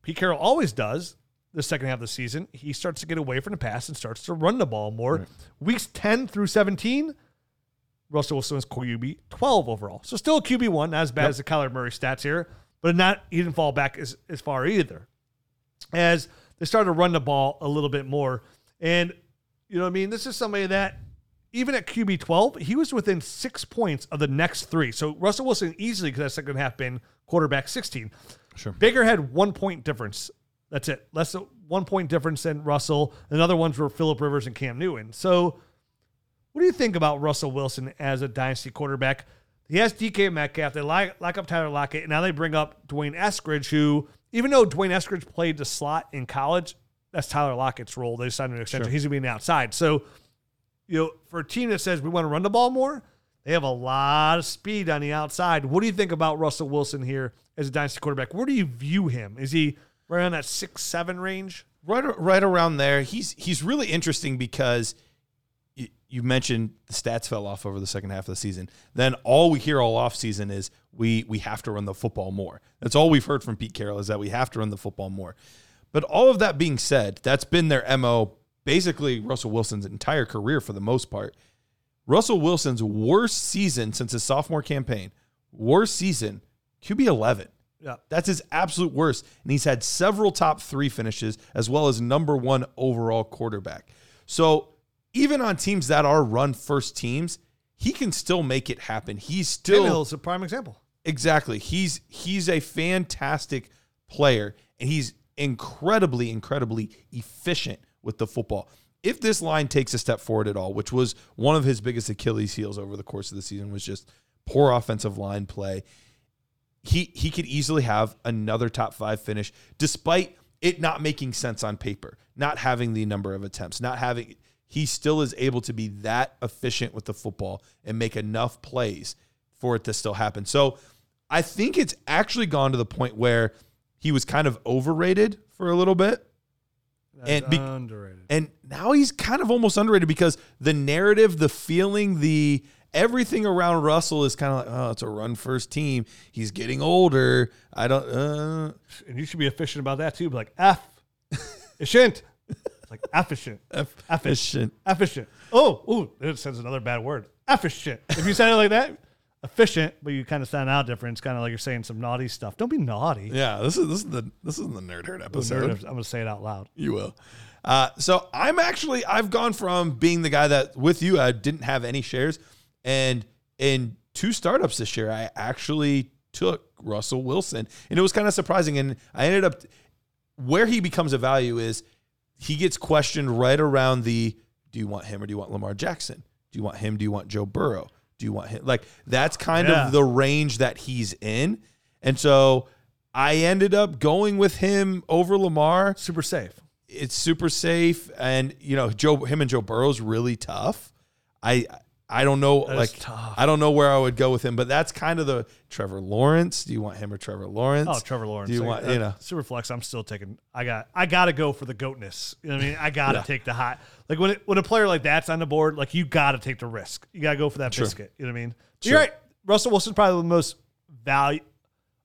Pete Carroll always does, the second half of the season, he starts to get away from the pass and starts to run the ball more. Right. Weeks ten through seventeen, Russell Wilson's Q B twelve overall. So still a Q B one, not as bad yep. as the Kyler Murray stats here, but not he didn't fall back as, as far either. As they started to run the ball a little bit more. And, you know what I mean? This is somebody that, even at Q B twelve, he was within six points of the next three. So Russell Wilson easily, because that second half, been quarterback sixteen. Sure. Baker had one point difference. That's it. Less one point difference than Russell. Another one's were Phillip Rivers and Cam Newton. So what do you think about Russell Wilson as a dynasty quarterback? He has D K Metcalf. They lock, lock up Tyler Lockett. And now they bring up Dwayne Eskridge, who, even though Dwayne Eskridge played the slot in college, that's Tyler Lockett's role. They signed an extension. Sure. He's going to be an outside. So, you know, for a team that says we want to run the ball more, they have a lot of speed on the outside. What do you think about Russell Wilson here as a dynasty quarterback? Where do you view him? Is he right on that six, seven range? Right, right around there. He's he's really interesting because you, you mentioned the stats fell off over the second half of the season. Then all we hear all offseason is we we have to run the football more. That's all we've heard from Pete Carroll is that we have to run the football more. But all of that being said, that's been their M O basically Russell Wilson's entire career for the most part. Russell Wilson's worst season since his sophomore campaign, worst season, Q B eleven. Yeah. That's his absolute worst. And he's had several top three finishes as well as number one overall quarterback. So even on teams that are run first teams, he can still make it happen. He's still... Tim Hill's a prime example. Exactly. He's he's a fantastic player, and he's incredibly, incredibly efficient with the football. If this line takes a step forward at all, which was one of his biggest Achilles heels over the course of the season, was just poor offensive line play, he he could easily have another top five finish, despite it not making sense on paper, not having the number of attempts, not having, he still is able to be that efficient with the football and make enough plays for it to still happen. So I think it's actually gone to the point where he was kind of overrated for a little bit. And, be, and now he's kind of almost underrated because the narrative, the feeling, the everything around Russell is kind of like, oh, it's a run first team. He's getting older. I don't. Uh. And you should be efficient about that too. Be like F, efficient, like efficient, efficient, efficient. Oh, oh, it says another bad word. Efficient. If you said it like that. Efficient, but you kind of sound out different. It's kind of like you're saying some naughty stuff. Don't be naughty. Yeah, this is this is the this is the Nerd Herd episode. Nerd, I'm gonna say it out loud. You will. Uh, so I'm actually I've gone from being the guy that with you I didn't have any shares, and in two startups this year I actually took Russell Wilson, and it was kind of surprising. And I ended up where he becomes a value is he gets questioned right around the do you want him or do you want Lamar Jackson? Do you want him? Do you want Joe Burrow? Do you want him? Like, that's kind yeah. of the range that he's in. And so I ended up going with him over Lamar. Super safe. It's super safe. And, you know, Joe, him and Joe Burrow's really tough. I I don't know. That like, tough. I don't know where I would go with him, but that's kind of the Trevor Lawrence. Do you want him or Trevor Lawrence? Oh, Trevor Lawrence. Do you like, want, uh, you know, super flex. I'm still taking, I got, I got to go for the goatness. You know what I mean? I got to yeah. take the hot. Like when, it, when a player like that's on the board, like you got to take the risk. You got to go for that sure. biscuit. You know what I mean? Sure. You're right. Russell Wilson's probably the most value,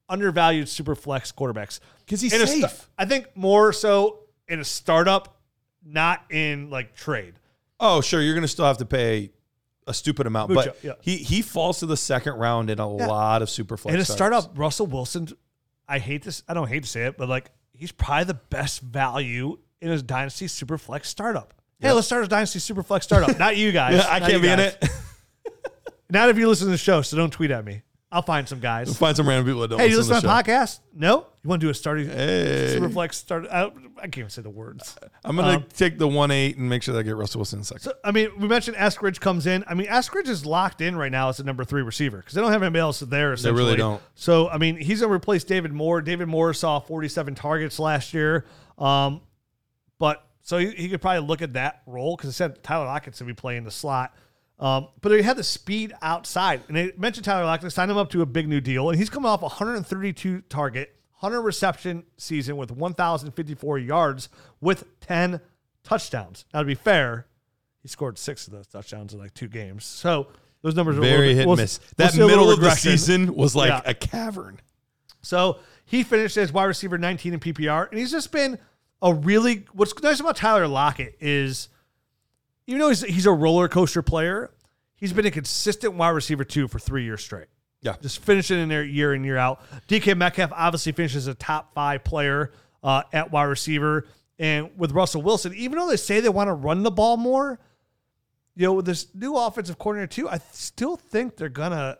undervalued super flex quarterbacks. Cause he's in safe. St- I think more so in a startup, not in like trade. Oh, sure. You're going to still have to pay a stupid amount, Mucho, but yeah. he he falls to the second round in a yeah. lot of super flex. And to start up, Russell Wilson, I hate this. I don't hate to say it, but like he's probably the best value in his dynasty super flex startup. Yep. Hey, let's start a dynasty super flex startup. Not you guys. Yeah, I Not can't be in it. Not if you listen to the show, so don't tweet at me. I'll find some guys. We'll find some random people that don't. Hey, listen you listen to my podcast? No, you want to do a starting hey. super flex start? I, I can't even say the words. I'm gonna um, take the one eight and make sure that I get Russell Wilson in a second. So, I mean, we mentioned Eskridge comes in. I mean, Eskridge is locked in right now as a number three receiver because they don't have anybody else there. They really don't. So, I mean, he's gonna replace David Moore. David Moore saw forty-seven targets last year, um, but so he, he could probably look at that role because I said Tyler Lockett's gonna be playing the slot. Um, but they had the speed outside. And they mentioned Tyler Lockett, signed him up to a big new deal. And he's coming off one hundred thirty-two target, one hundred reception season with one thousand fifty-four yards with ten touchdowns. Now, to be fair, he scored six of those touchdowns in like two games. So those numbers are very hit and miss. That middle of the season was like yeah. a cavern. So he finished as wide receiver nineteen in P P R. And he's just been a really, what's nice about Tyler Lockett is, even though he's, he's a roller coaster player, he's been a consistent wide receiver two for three years straight. Yeah. Just finishing in there year in, year out. D K Metcalf obviously finishes a top five player uh, at wide receiver. And with Russell Wilson, even though they say they want to run the ball more, you know, with this new offensive coordinator too, I still think they're going to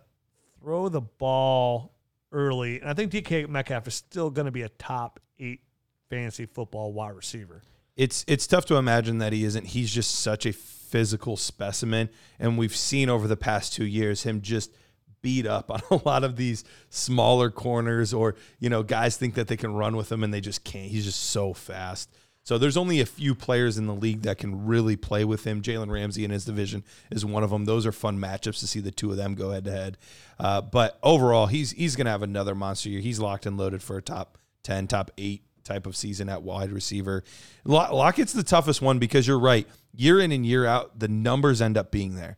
throw the ball early. And I think D K Metcalf is still going to be a top eight fantasy football wide receiver. It's it's tough to imagine that he isn't. He's just such a physical specimen, and we've seen over the past two years him just beat up on a lot of these smaller corners, or, you know, guys think that they can run with him and they just can't. He's just so fast. So there's only a few players in the league that can really play with him. Jalen Ramsey in his division is one of them. Those are fun matchups to see the two of them go head-to-head. Uh, but overall, he's he's going to have another monster year. He's locked and loaded for a top ten, top eight type of season at wide receiver. Lockett's the toughest one because you're right. Year in and year out, the numbers end up being there.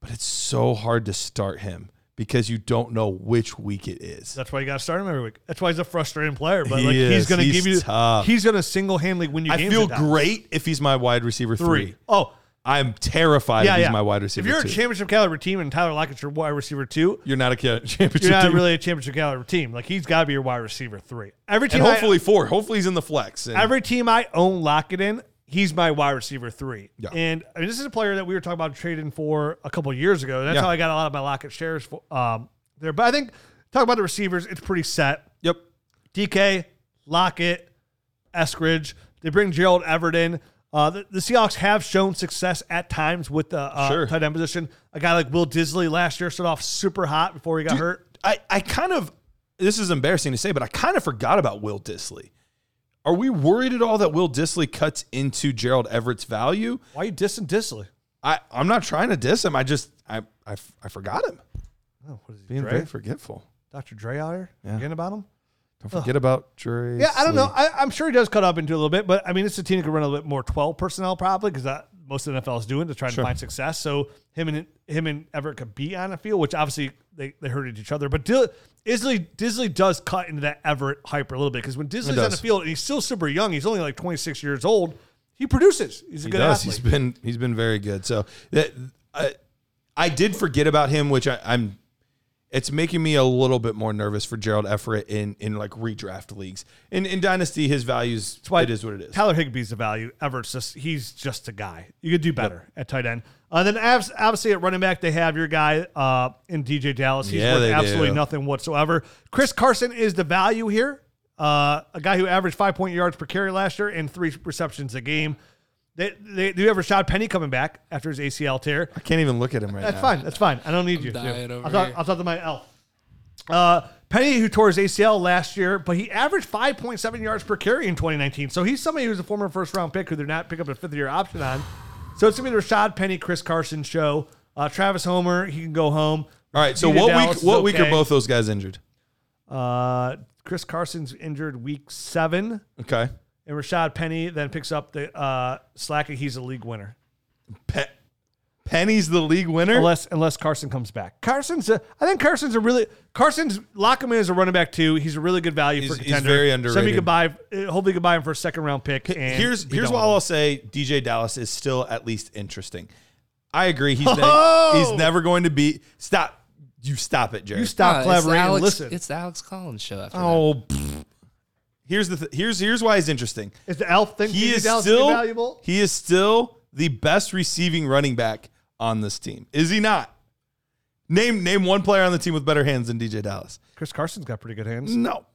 But it's so hard to start him, because you don't know which week it is. That's why you got to start him every week. That's why he's a frustrating player. But he like is. he's going to give you, tough. He's going to single handedly win you. I games feel great if he's my wide receiver three. three. Oh, I'm terrified yeah, if he's yeah. my wide receiver. If you're two. a championship caliber team and Tyler Lockett's your wide receiver two, you're not a championship. You're not team. really a championship caliber team. Like, he's got to be your wide receiver three. Every team, and hopefully I, four. Hopefully he's in the flex. And every team I own Lockett in, he's my wide receiver three. Yeah. And I mean, this is a player that we were talking about trading for a couple of years ago. And that's yeah. how I got a lot of my Lockett shares for, um, there. But I think, talk about the receivers, it's pretty set. Yep. D K, Lockett, Eskridge. They bring Gerald Everett in. Uh, the, the Seahawks have shown success at times with the uh, sure. tight end position. A guy like Will Disley last year started off super hot before he got Dude, hurt. I, I kind of, this is embarrassing to say, but I kind of forgot about Will Disley. Are we worried at all that Will Disley cuts into Gerald Everett's value? Why are you dissing Disley? I, I'm not trying to diss him. I just, I I, I forgot him. Oh, what is he, Being Dre? very forgetful. Doctor Dre out here? Yeah. Forgetting about him? Don't forget Ugh. about Dre. Yeah, I don't know. I, I'm sure he does cut up into a little bit, but, I mean, it's a team that could run a little bit more twelve personnel probably, because most of the N F L is doing to try sure. to find success. So him and him and Everett could be on a field, which obviously they, they hurted each other. But Dil- Disley, Disley does cut into that Everett hype a little bit, because when Disley's on the field and he's still super young, he's only like twenty-six years old, he produces. He's a he good does. athlete. He's been, he's been very good. So that, I, I did forget about him, which I, I'm – it's making me a little bit more nervous for Gerald Everett in, in like redraft leagues. In in Dynasty, his values, That's why it is what it is. Tyler Higbee's the value. Everett's just, he's just a guy. You could do better yep. at tight end. Uh, then obviously at running back, they have your guy uh, in D J Dallas. He's yeah, worth absolutely do. nothing whatsoever. Chris Carson is the value here. Uh, a guy who averaged five point yards per carry last year and three receptions a game. They, they do you have Rashad Penny coming back after his A C L tear? I can't even look at him right that's now. That's fine. That's fine. I don't need I'm you. Dying over I'll, talk, I'll talk to my elf. Uh, Penny, who tore his A C L last year, but he averaged five point seven yards per carry in twenty nineteen. So he's somebody who's a former first-round pick who they're not picking up a fifth-year option on. So it's going to be the Rashad Penny, Chris Carson show. Uh, Travis Homer, he can go home. All right, so what Dallas, week What okay. week are both those guys injured? Uh, Chris Carson's injured week seven. Okay. And Rashad Penny then picks up the uh, slack, and he's a league winner. Pe- Penny's the league winner? Unless unless Carson comes back. Carson's a, I think Carson's a really – Carson's – lock him in as a running back, too. He's a really good value he's, for a contender. He's very underrated. Somebody could buy – hopefully could buy him for a second-round pick. And here's here's what I'll say. D J Dallas is still at least interesting. I agree. He's, oh! ne- he's never going to be – stop. You stop it, Jared. You stop no, collaborating Alex, and listen. It's the Alex Collins show after oh, that. Oh, Here's the th- here's here's why he's interesting. Is the elf thing he is still valuable? He is still the best receiving running back on this team. Is he not? Name name one player on the team with better hands than D J Dallas. Chris Carson's got pretty good hands. No,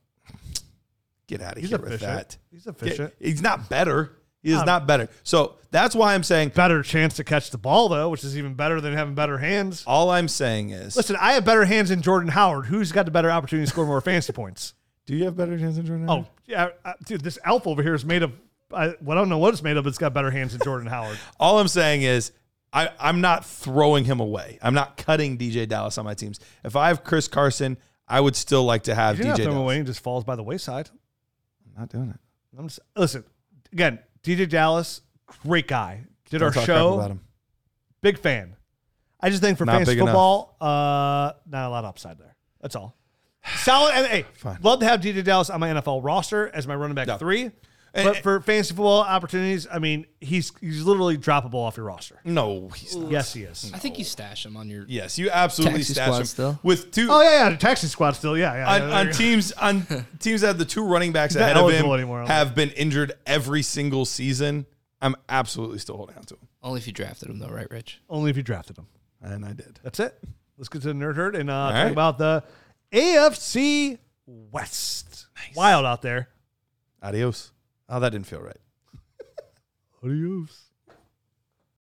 get out of he's here efficient. with that. He's efficient. Get, he's not better. He is um, not better. So that's why I'm saying better chance to catch the ball though, which is even better than having better hands. All I'm saying is, listen, I have better hands than Jordan Howard. Who's got the better opportunity to score more fantasy points? Do you have better hands than Jordan Howard? Oh, yeah. Uh, dude, this elf over here is made of, I, well, I don't know what it's made of, but it's got better hands than Jordan Howard. All I'm saying is I, I'm not throwing him away. I'm not cutting D J Dallas on my teams. If I have Chris Carson, I would still like to have D J Dallas. If you throw him away and just falls by the wayside. I'm not doing it. I'm just, listen, again, D J Dallas, great guy. Did don't our show. About him. Big fan. I just think for not fantasy football, uh, not a lot of upside there. That's all. Solid, and hey, Fine. love to have D J Dallas on my N F L roster as my running back no. three. And, but for fantasy football opportunities, I mean, he's he's literally droppable off your roster. No, he's not. Yes, he is. No. I think you stash him on your. Yes, you absolutely taxi stash him still. with two. Oh yeah, yeah, the taxi squad still. Yeah, yeah. On, yeah, on teams, on teams that have the two running backs ahead of him anymore, have been injured every single season. I'm absolutely still holding on to him. Only if you drafted him, though, right, Rich? Only if you drafted him, and I did. That's it. Let's get to the nerd herd and uh, talk right. about the A F C West. Nice. Wild out there. Adios. Oh, that didn't feel right. Adios.